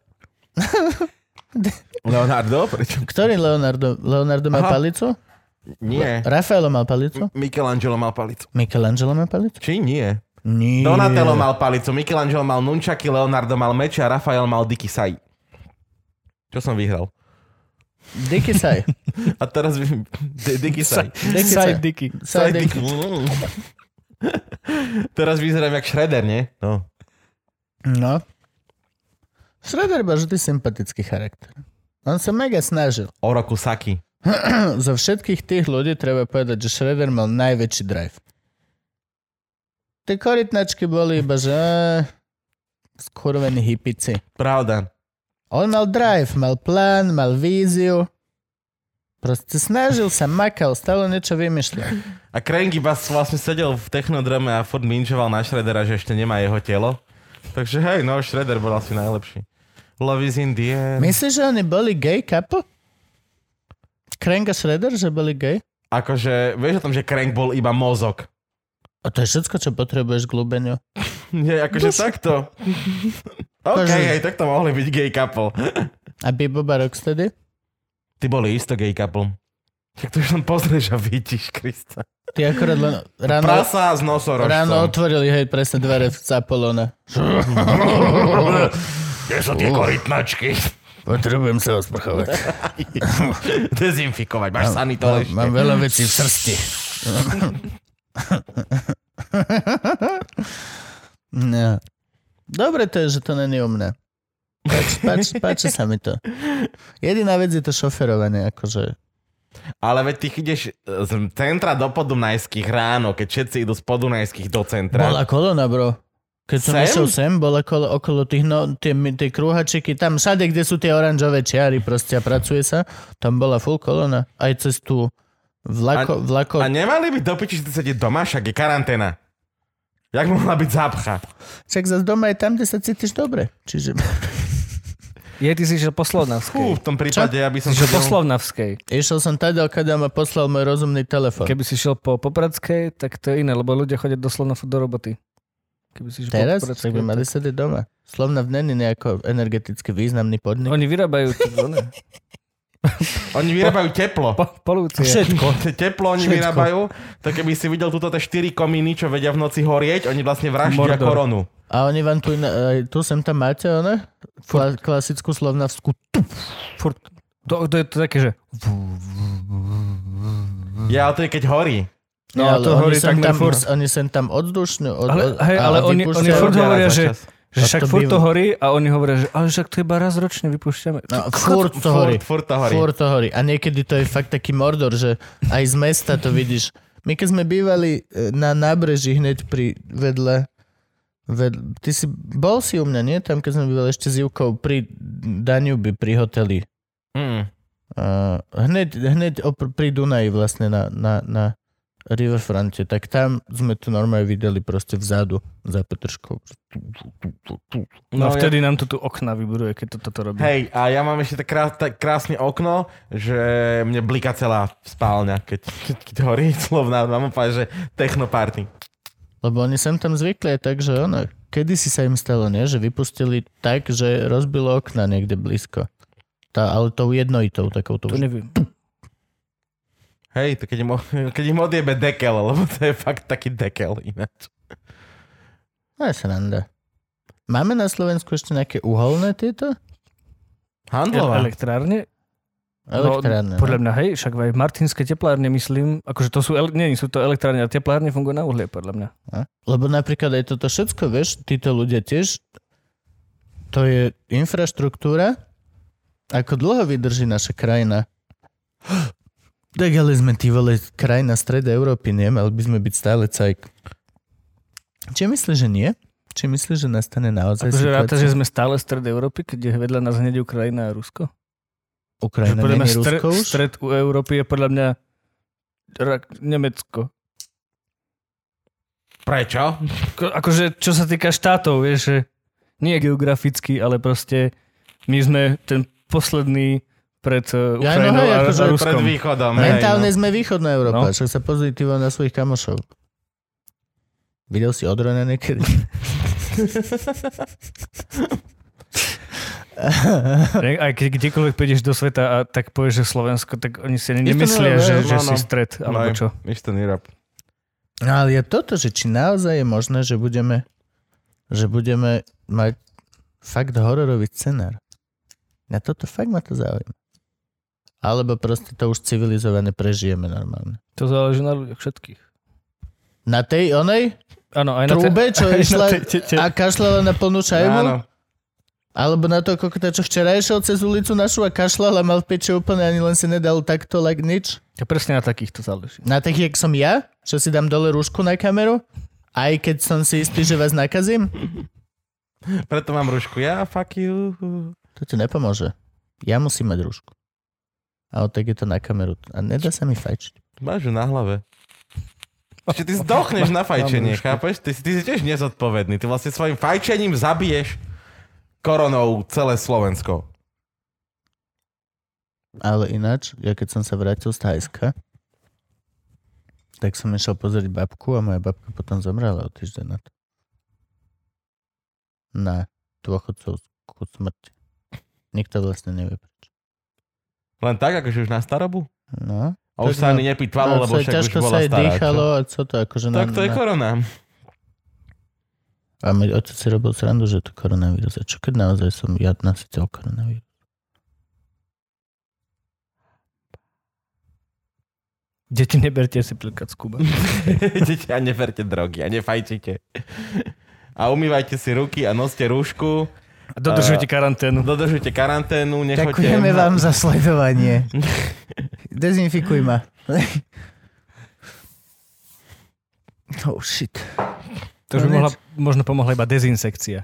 Leonardo? Prečo? Ktorý Leonardo? Leonardo má Aha. palicu? Nie. Rafaelo mal palicu? M- Michelangelo mal palicu. Michelangelo mal palicu? Či nie. Nie. Donatello mal palicu, Michelangelo mal nunčaky, Leonardo mal meče a Rafael mal dikisai. Čo som vyhral? Dikisai. A teraz vy... Dikisai. Dikisai. Dikisai. Teraz vyzerám jak Shredder, nie? No. No. Shredder má vždy sympatický charakter. On sa mega snažil. Oroku Saki. Zo všetkých tých ľudí treba povedať, že Shredder mal najväčší drive. Tie korytnačky boli iba, že... skurvení hipici. Pravda. On mal drive, mal plán, mal víziu. Proste snažil sa, makal, stále niečo vymýšľal. A Krang iba vlastne sedel v technodrome a furt minčoval na Shreddera, že ešte nemá jeho telo. Takže hej, no Shredder bol asi najlepší. Love is in the air. Myslíš, že oni boli gay couple? Krang a Shredder, že boli gay? Akože, vieš o tom, že Krang bol iba mozog. A to je všetko, čo potrebuješ k ľúbeniu. Nie, akože Duš. Takto. OK, Kože... hej, takto mohli byť gay couple. A Bebop a Rocksteady? Ty boli isto gay couple. Tak to už len pozrieš a vidíš, Krista. Ty akorát len ráno... Prasa s nosorožcom. Ráno otvorili, hej, presne dvere v Zapolona. Kde sú tie korytnačky? Potrebujem sa osprchovať. Dezinfikovať, máš sanitol ešte. Mám veľa vecí v srsti. No. Dobre to je, že to není u mňa. Páči, páči, páči sa mi to. Jediná vec je to šoferovanie, akože... Ale veď ty ideš z centra do Podunajských ráno, keď všetci idú z Podunajských do centra. Bola kolona, bro. Keď som išiel sem, bola kolo, okolo tých no, tie, tie krúhačiky, tam všade, kde sú tie oranžové čiary, proste a pracuje sa, tam bola full kolona. Aj cez tú Vlako, a, vlako... a nemali by do piči sedieť doma, však je karanténa. Jak mohla byť zápcha? Však zase doma je tam, kde sa cítiš dobre. Čiže... Je, ty si išiel po Slovnavskej. Fú, v tom prípade, čo? Aby som... Išiel po Slovnavskej. Išiel som teda, kada ma poslal môj rozumný telefon. Keby si šiel po Popradskej, tak to je iné, lebo ľudia chodia do Slovnavu do roboty. Keby si šiel teraz? Po Popradskej, tak by mali sedieť doma. Slovnav není nejako energeticky významný podnik. Oni vyrábajú to, ne? Oni vyrábajú teplo. Po, polúcie. Všetko. Teplo oni Všetko. vyrábajú. To keby si videl túto tie štyri komíny, čo vedia v noci horieť, oni vlastne vraždia koronu. A oni vám tu, tu sem tam máte, ne? Kla, klasickú slovnavskú. To, to je to také, že... Ja, ale to je keď horí. No, ja, ale to horí tak tam, oni sem tam oddušňujú. Od, ale hej, ale oni, oni furt hovoria, že... Že však furt to horí a oni hovoria, že ale však to iba raz ročne vypúšťame. No, furt to horí. Furt, furt to horí. Furt to horí. A niekedy to je fakt taký mordor, že aj z mesta to vidíš. My keď sme bývali na nábreží hneď pri vedle, vedle ty si, bol si u mňa, nie? Tam keď sme bývali ešte s Júkou pri Danube, pri hoteli. Mm. Uh, hneď hneď opr- pri Dunaji vlastne na, na, na Riverfronte, tak tam sme to normálne videli proste vzadu za Petržkou. No a vtedy ja... nám to tu okna vyburuje, keď to toto robí. Hej, a ja mám ešte tak krás, krásne okno, že mne blíka celá spálňa, keď, keď, keď horí slovná. Mám úplne, že technoparty. Lebo oni sem tam zvykli, takže ono, kedysi sa im stalo, nie? Že vypustili tak, že rozbilo okna niekde blízko. Tá, ale tou jednojitou takouto. To už... neviem. Hej, to keď im, keď im odjebe dekel, lebo to je fakt taký dekel ináč. No je sranda. Máme na Slovensku ešte nejaké uholné tieto? Handlová. Elektrárne? Elektrárne. No, podľa mňa, hej, však aj martinské teplárne, myslím, akože to sú, nie sú to elektrárne, ale teplárne fungujú na uhlie, podľa mňa. A? Lebo napríklad aj toto všetko, vieš, títo ľudia tiež, to je infraštruktúra, ako dlho vydrží naša krajina. Tak ale sme tí vole kraj na strede Európy, nie? Mali by sme byť stále cajk. Či myslíš, že nie? Či myslíš, že nastane naozaj situácia? Akože ráta, že sme stále strede Európy, keď je vedľa nás hneď Ukrajina a Rusko? Ukrajina nie je Rusko už? Stred u Európy je podľa mňa Rak- Nemecko. Prečo? Ako, akože čo sa týka štátov, vieš, že nie geograficky, ale proste my sme ten posledný pred Ukrajinou ja, no, hej, a, akože a Ruskom. Pred východom. Mentálne hej, no. Sme východná Európa, no. Však sa pozitívne na svojich kamošov. Videl si Odrona niekedy? Aj keď kdekoľvek prídeš do sveta a tak povieš, že Slovensko, tak oni si nemyslia, že, že si stred, alebo čo. No ale je toto, že či naozaj je možné, že budeme, že budeme mať fakt hororový scenár. Na toto fakt ma to zaujíma. Alebo proste to už civilizované prežijeme normálne. To záleží na ľuďoch všetkých. Na tej onej? Áno, aj na tej. Trúbe, čo išla a kašľala na plnú čajvu? Áno. Alebo na to, kokota, čo včera išiel cez ulicu našu a kašľala, mal v peči úplne, ani len si nedal takto, like nič. To presne na takých to záleží. Na takých, jak som ja? Čo si dám dole rúšku na kameru? Aj keď som si istý, že vás nakazím? Preto mám rúšku. Ja, fuck you. To ti nepomôže. Ja musím mať rúšku. Ale tak je to na kameru. A nedá sa mi fajčiť. Máš ju na hlave. Čiže ty zdochneš na fajčenie, chápeš? Ty, ty si tiež nezodpovedný. Ty vlastne svojim fajčením zabiješ koronou celé Slovensko. Ale ináč, ja keď som sa vrátil z Thajska, tak som išiel pozrieť babku a moja babka potom zomrela o týždeň na to. Na dôchodcovskú smrť. Nikto vlastne nevie prečo. Len tak, akože už na starobu? No. A už sa ani nepýtvalo, no, lebo však už bola stará. Ťažko sa aj dýchalo a co to akože... Tak na, to je na... korona. A môj otec si robil srandu, že to koronavírus. A čo keď naozaj som ja nasýtil koronavírus? Deti, neberte si plkať z Kuba. Deti, a neberte drogy a nefajčite. A umývajte si ruky a noste rúšku. A dodržujte karanténu. Dodržujte karanténu. Nechoďte. Ďakujeme vám za sledovanie. Dezinfikuj ma. Oh shit. To už by mohla, možno pomohla iba dezinsekcia.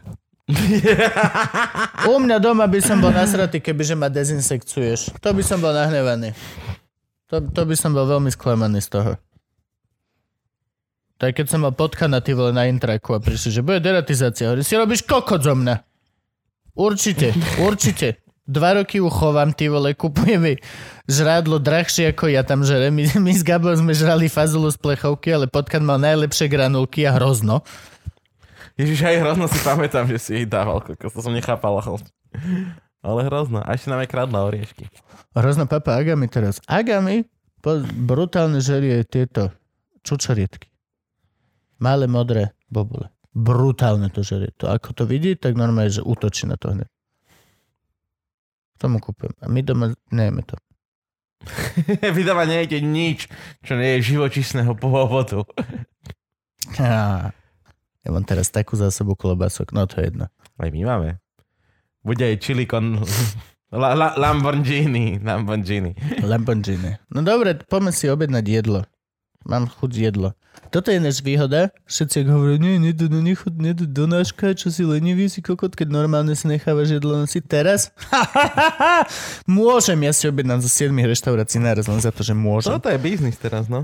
U mňa doma by som bol nasratý, kebyže ma dezinsekcuješ. To by som bol nahnevaný. To, to by som bol veľmi sklamaný z toho. Tak keď som mal potkana, ty vole, na intraku a prišli, že bude deratizácia. Hovorí, si robíš kokot zo mňa. Určite, určite. Dva roky uchovám, ty vole, kupujeme žrádlo drahšie ako ja tam žerem. My, my s Gabom sme žrali fazulu z plechovky, ale potkan mal najlepšie granulky a hrozno. Ježiš, aj hrozno si pamätám, že si jej dával, kokos. To som nechápal. Ale hrozno. A ešte nám aj kradla oriešky. Hrozno papa Agami teraz. Agami brutálne žerie tieto čučorietky. Malé, modré bobule. Brutálne to žerie. To, ako to vidí, tak normálne, že útočí na to hneď. To mu kúpim. A my doma nejeme to. Vy doma nejete nič, čo nie je živočísneho pôvodu. Á, ja mám teraz takú zásobu klobások. No to je jedno. Aj my máme. Bude aj chili con... La, la, Lamborghini. Lamborghini. Lamborghini. No dobre, poďme si objednať jedlo. Mám chuť jedlo. Toto je než výhoda. Všetci hovorí, nie, nie, nie, chod, nie, donáška, čo si lenivý, si kokot, keď normálne si nechávaš jedlo nosiť teraz. Môžem, ja si objednám zo siedmich reštaurácií naraz, len za to, že môžem. Toto je biznis teraz, no.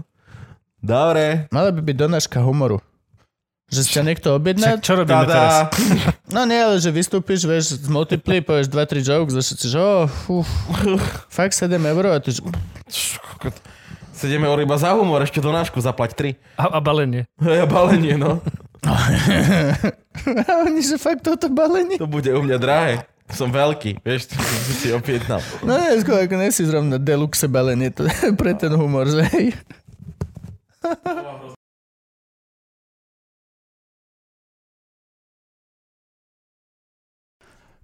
Dobre. Mala by byť donáška humoru. Že si ťa niekto objedná. Čo robíme teraz? No nie, ale že vystúpiš, vieš, z multiply, povieš dva tri jokes, zašetíš, oh, uf, fakt sedem eur a ty... sedem eur iba za humor, ešte donášku zaplať tri. A, a balenie. A balenie, no. A oni, že fakt toto balenie. To bude u mňa drahé. Som veľký, vieš, to si opietnal. No nie, skôr, ako nesi zrovna deluxe balenie, to je pre ten humor, že hej.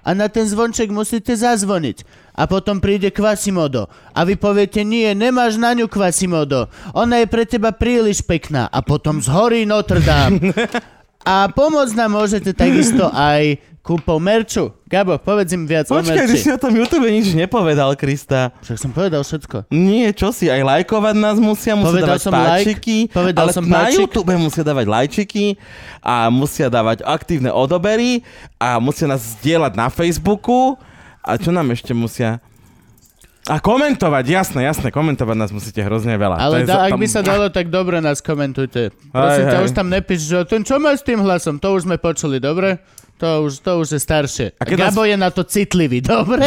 A na ten zvonček musíte zazvoniť. A potom príde Quasimodo. A vy poviete, nie, nemáš na ňu Quasimodo. Ona je pre teba príliš pekná. A potom zhorí Notre Dame. A pomôcť nám môžete takisto aj kúpou merču. Gabo, povedz im viac Počkej, o merči. Počkaj, ty si o tom YouTube nič nepovedal, Krista. Však som povedal všetko. Nie, čo si, aj lajkovať nás musia, musia povedal dávať páčiky. Like, ale som na páčik. YouTube musia dávať lajčiky a musia dávať aktívne odobery a musia nás zdieľať na Facebooku. A čo nám ešte musia... A komentovať, jasné, jasné, komentovať nás musíte hrozne veľa. Ale da, ak tam... by sa dalo, tak dobre nás komentujte. Prosím ťa, už tam nepíš, že ten čo má s tým hlasom, to už sme počuli, dobre? To už, to už je staršie. A Gabo nás... je na to citlivý, dobre?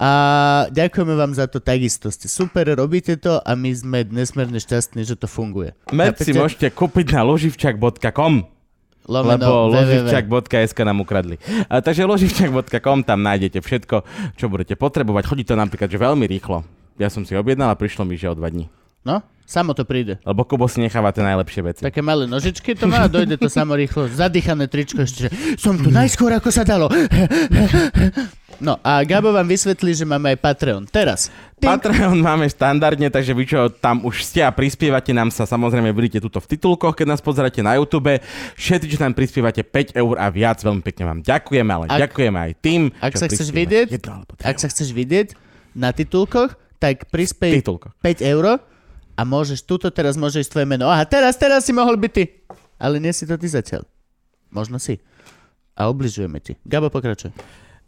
A ďakujeme vám za to takisto. Ste super, robíte to a my sme nesmierne šťastní, že to funguje. Merch si môžete kúpiť na loživčak bodka com Lomeno, lebo loživčak bodka es ká nám ukradli. A, takže loživčak bodka com tam nájdete všetko, čo budete potrebovať. Chodí to napríklad že veľmi rýchlo. Ja som si objednal a prišlo mi, že o dva dní. No, samo to príde. Lebo Kubo si necháva tie najlepšie veci. Také malé nožičky to má a dojde to samo rýchlo. Zadýchané tričko ešte. Som tu najskôr, ako sa dalo. No a Gabo vám vysvetlí, že máme aj Patreon. Teraz. Tink. Patreon máme štandardne, takže vy čo tam už ste a prispievate nám sa, samozrejme budete tuto v titulkoch, keď nás pozeráte na YouTube. Všetci, čo nám prispievate päť eur a viac, veľmi pekne vám ďakujeme, ale ak, ďakujeme aj tým, ak čo sa chceš vidieť, ak sa chceš vidieť na titulkoch, tak prispej päť eur a môžeš, tuto teraz môžeš tvoje meno. Aha, teraz, teraz si mohol byť ty. Ale nie si to ty zatiaľ. Možno si. A obližujeme ti. Gabo, pokračuje.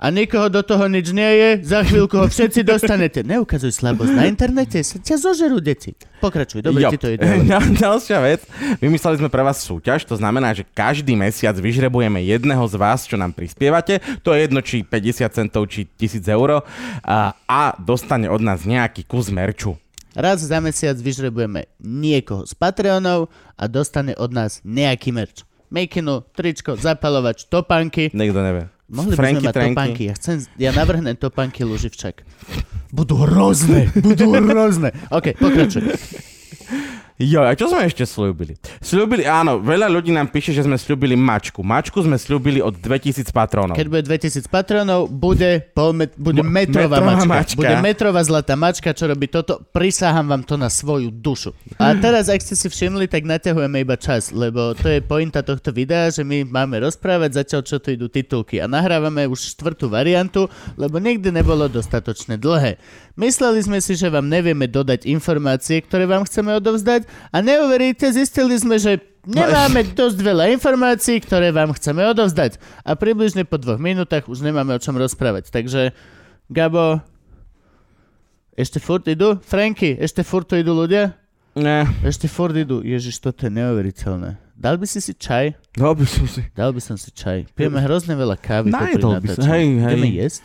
a nikoho do toho nič nie je. Za chvíľku ho všetci dostanete. Neukazuj slabosť. Na internete sa ťa zožerú deti. Pokračuj, dobre ti to ide. Ďalšia vec. Vymysleli sme pre vás súťaž, to znamená, že každý mesiac vyžrebujeme jedného z vás, čo nám prispievate. To je jedno, či päťdesiat centov, či tisíc eur a, a dostane od nás nejaký kus merču. Raz za mesiac vyžrebujeme niekoho z Patreonov a dostane od nás nejaký merč. Mekinu, tričko, zapalovač, topánky. Nikto nevie. Mohli Franky, by sme mať Tranky. Topánky. Ja, chcem, ja navrhnem topánky Luživčák. Budú hrozné, budú hrozné. OK, pokračuj. Jo, a čo sme ešte sľúbili? Sľúbili, áno, veľa ľudí nám píše, že sme sľúbili mačku. Mačku sme sľúbili od dvetisíc patronov. Keď bude dvetisíc patronov, bude, met, bude no, metrová, metrová mačka. mačka. Bude metrová zlatá mačka, čo robí toto. Prisahám vám to na svoju dušu. A teraz, ak ste si všimli, tak naťahujeme iba čas, lebo to je pointa tohto videa, že my máme rozprávať zatiaľ, čo tu idú titulky. A nahrávame už štvrtú variantu, lebo nikdy nebolo dostatočne dlhé. Mysleli sme si, že vám nevieme dodať informácie, ktoré vám chceme odovzdať, a neuveríte, zistili sme, že nemáme dosť veľa informácií, ktoré vám chceme odovzdať. A približne po dvoch minútach už nemáme o čom rozprávať. Takže, Gabo, ešte furt idú? Franky, ešte furt tu idú ľudia? Ne. Ešte furt idú. Ježiš, toto je neuveriteľné. Dal by si si čaj? Dal by som si. Dal by som si čaj. Pijeme hrozne veľa kávy. Najedol by som. Hej, hej. Ideme jesť?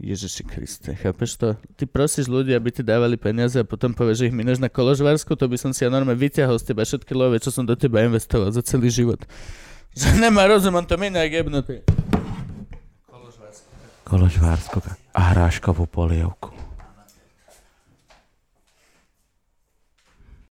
Ježiši Kriste, chápeš to? Ty prosíš ľudí, aby ti dávali peniaze a potom povieš, že ich minúš na Koložvársku, to by som si ja normálne vyťahol z teba všetky love, čo som do teba investoval za celý život. Že nemá rozum, on to miná, jebnutý. Koložvársku. Koložvársku a hráškovú polievku.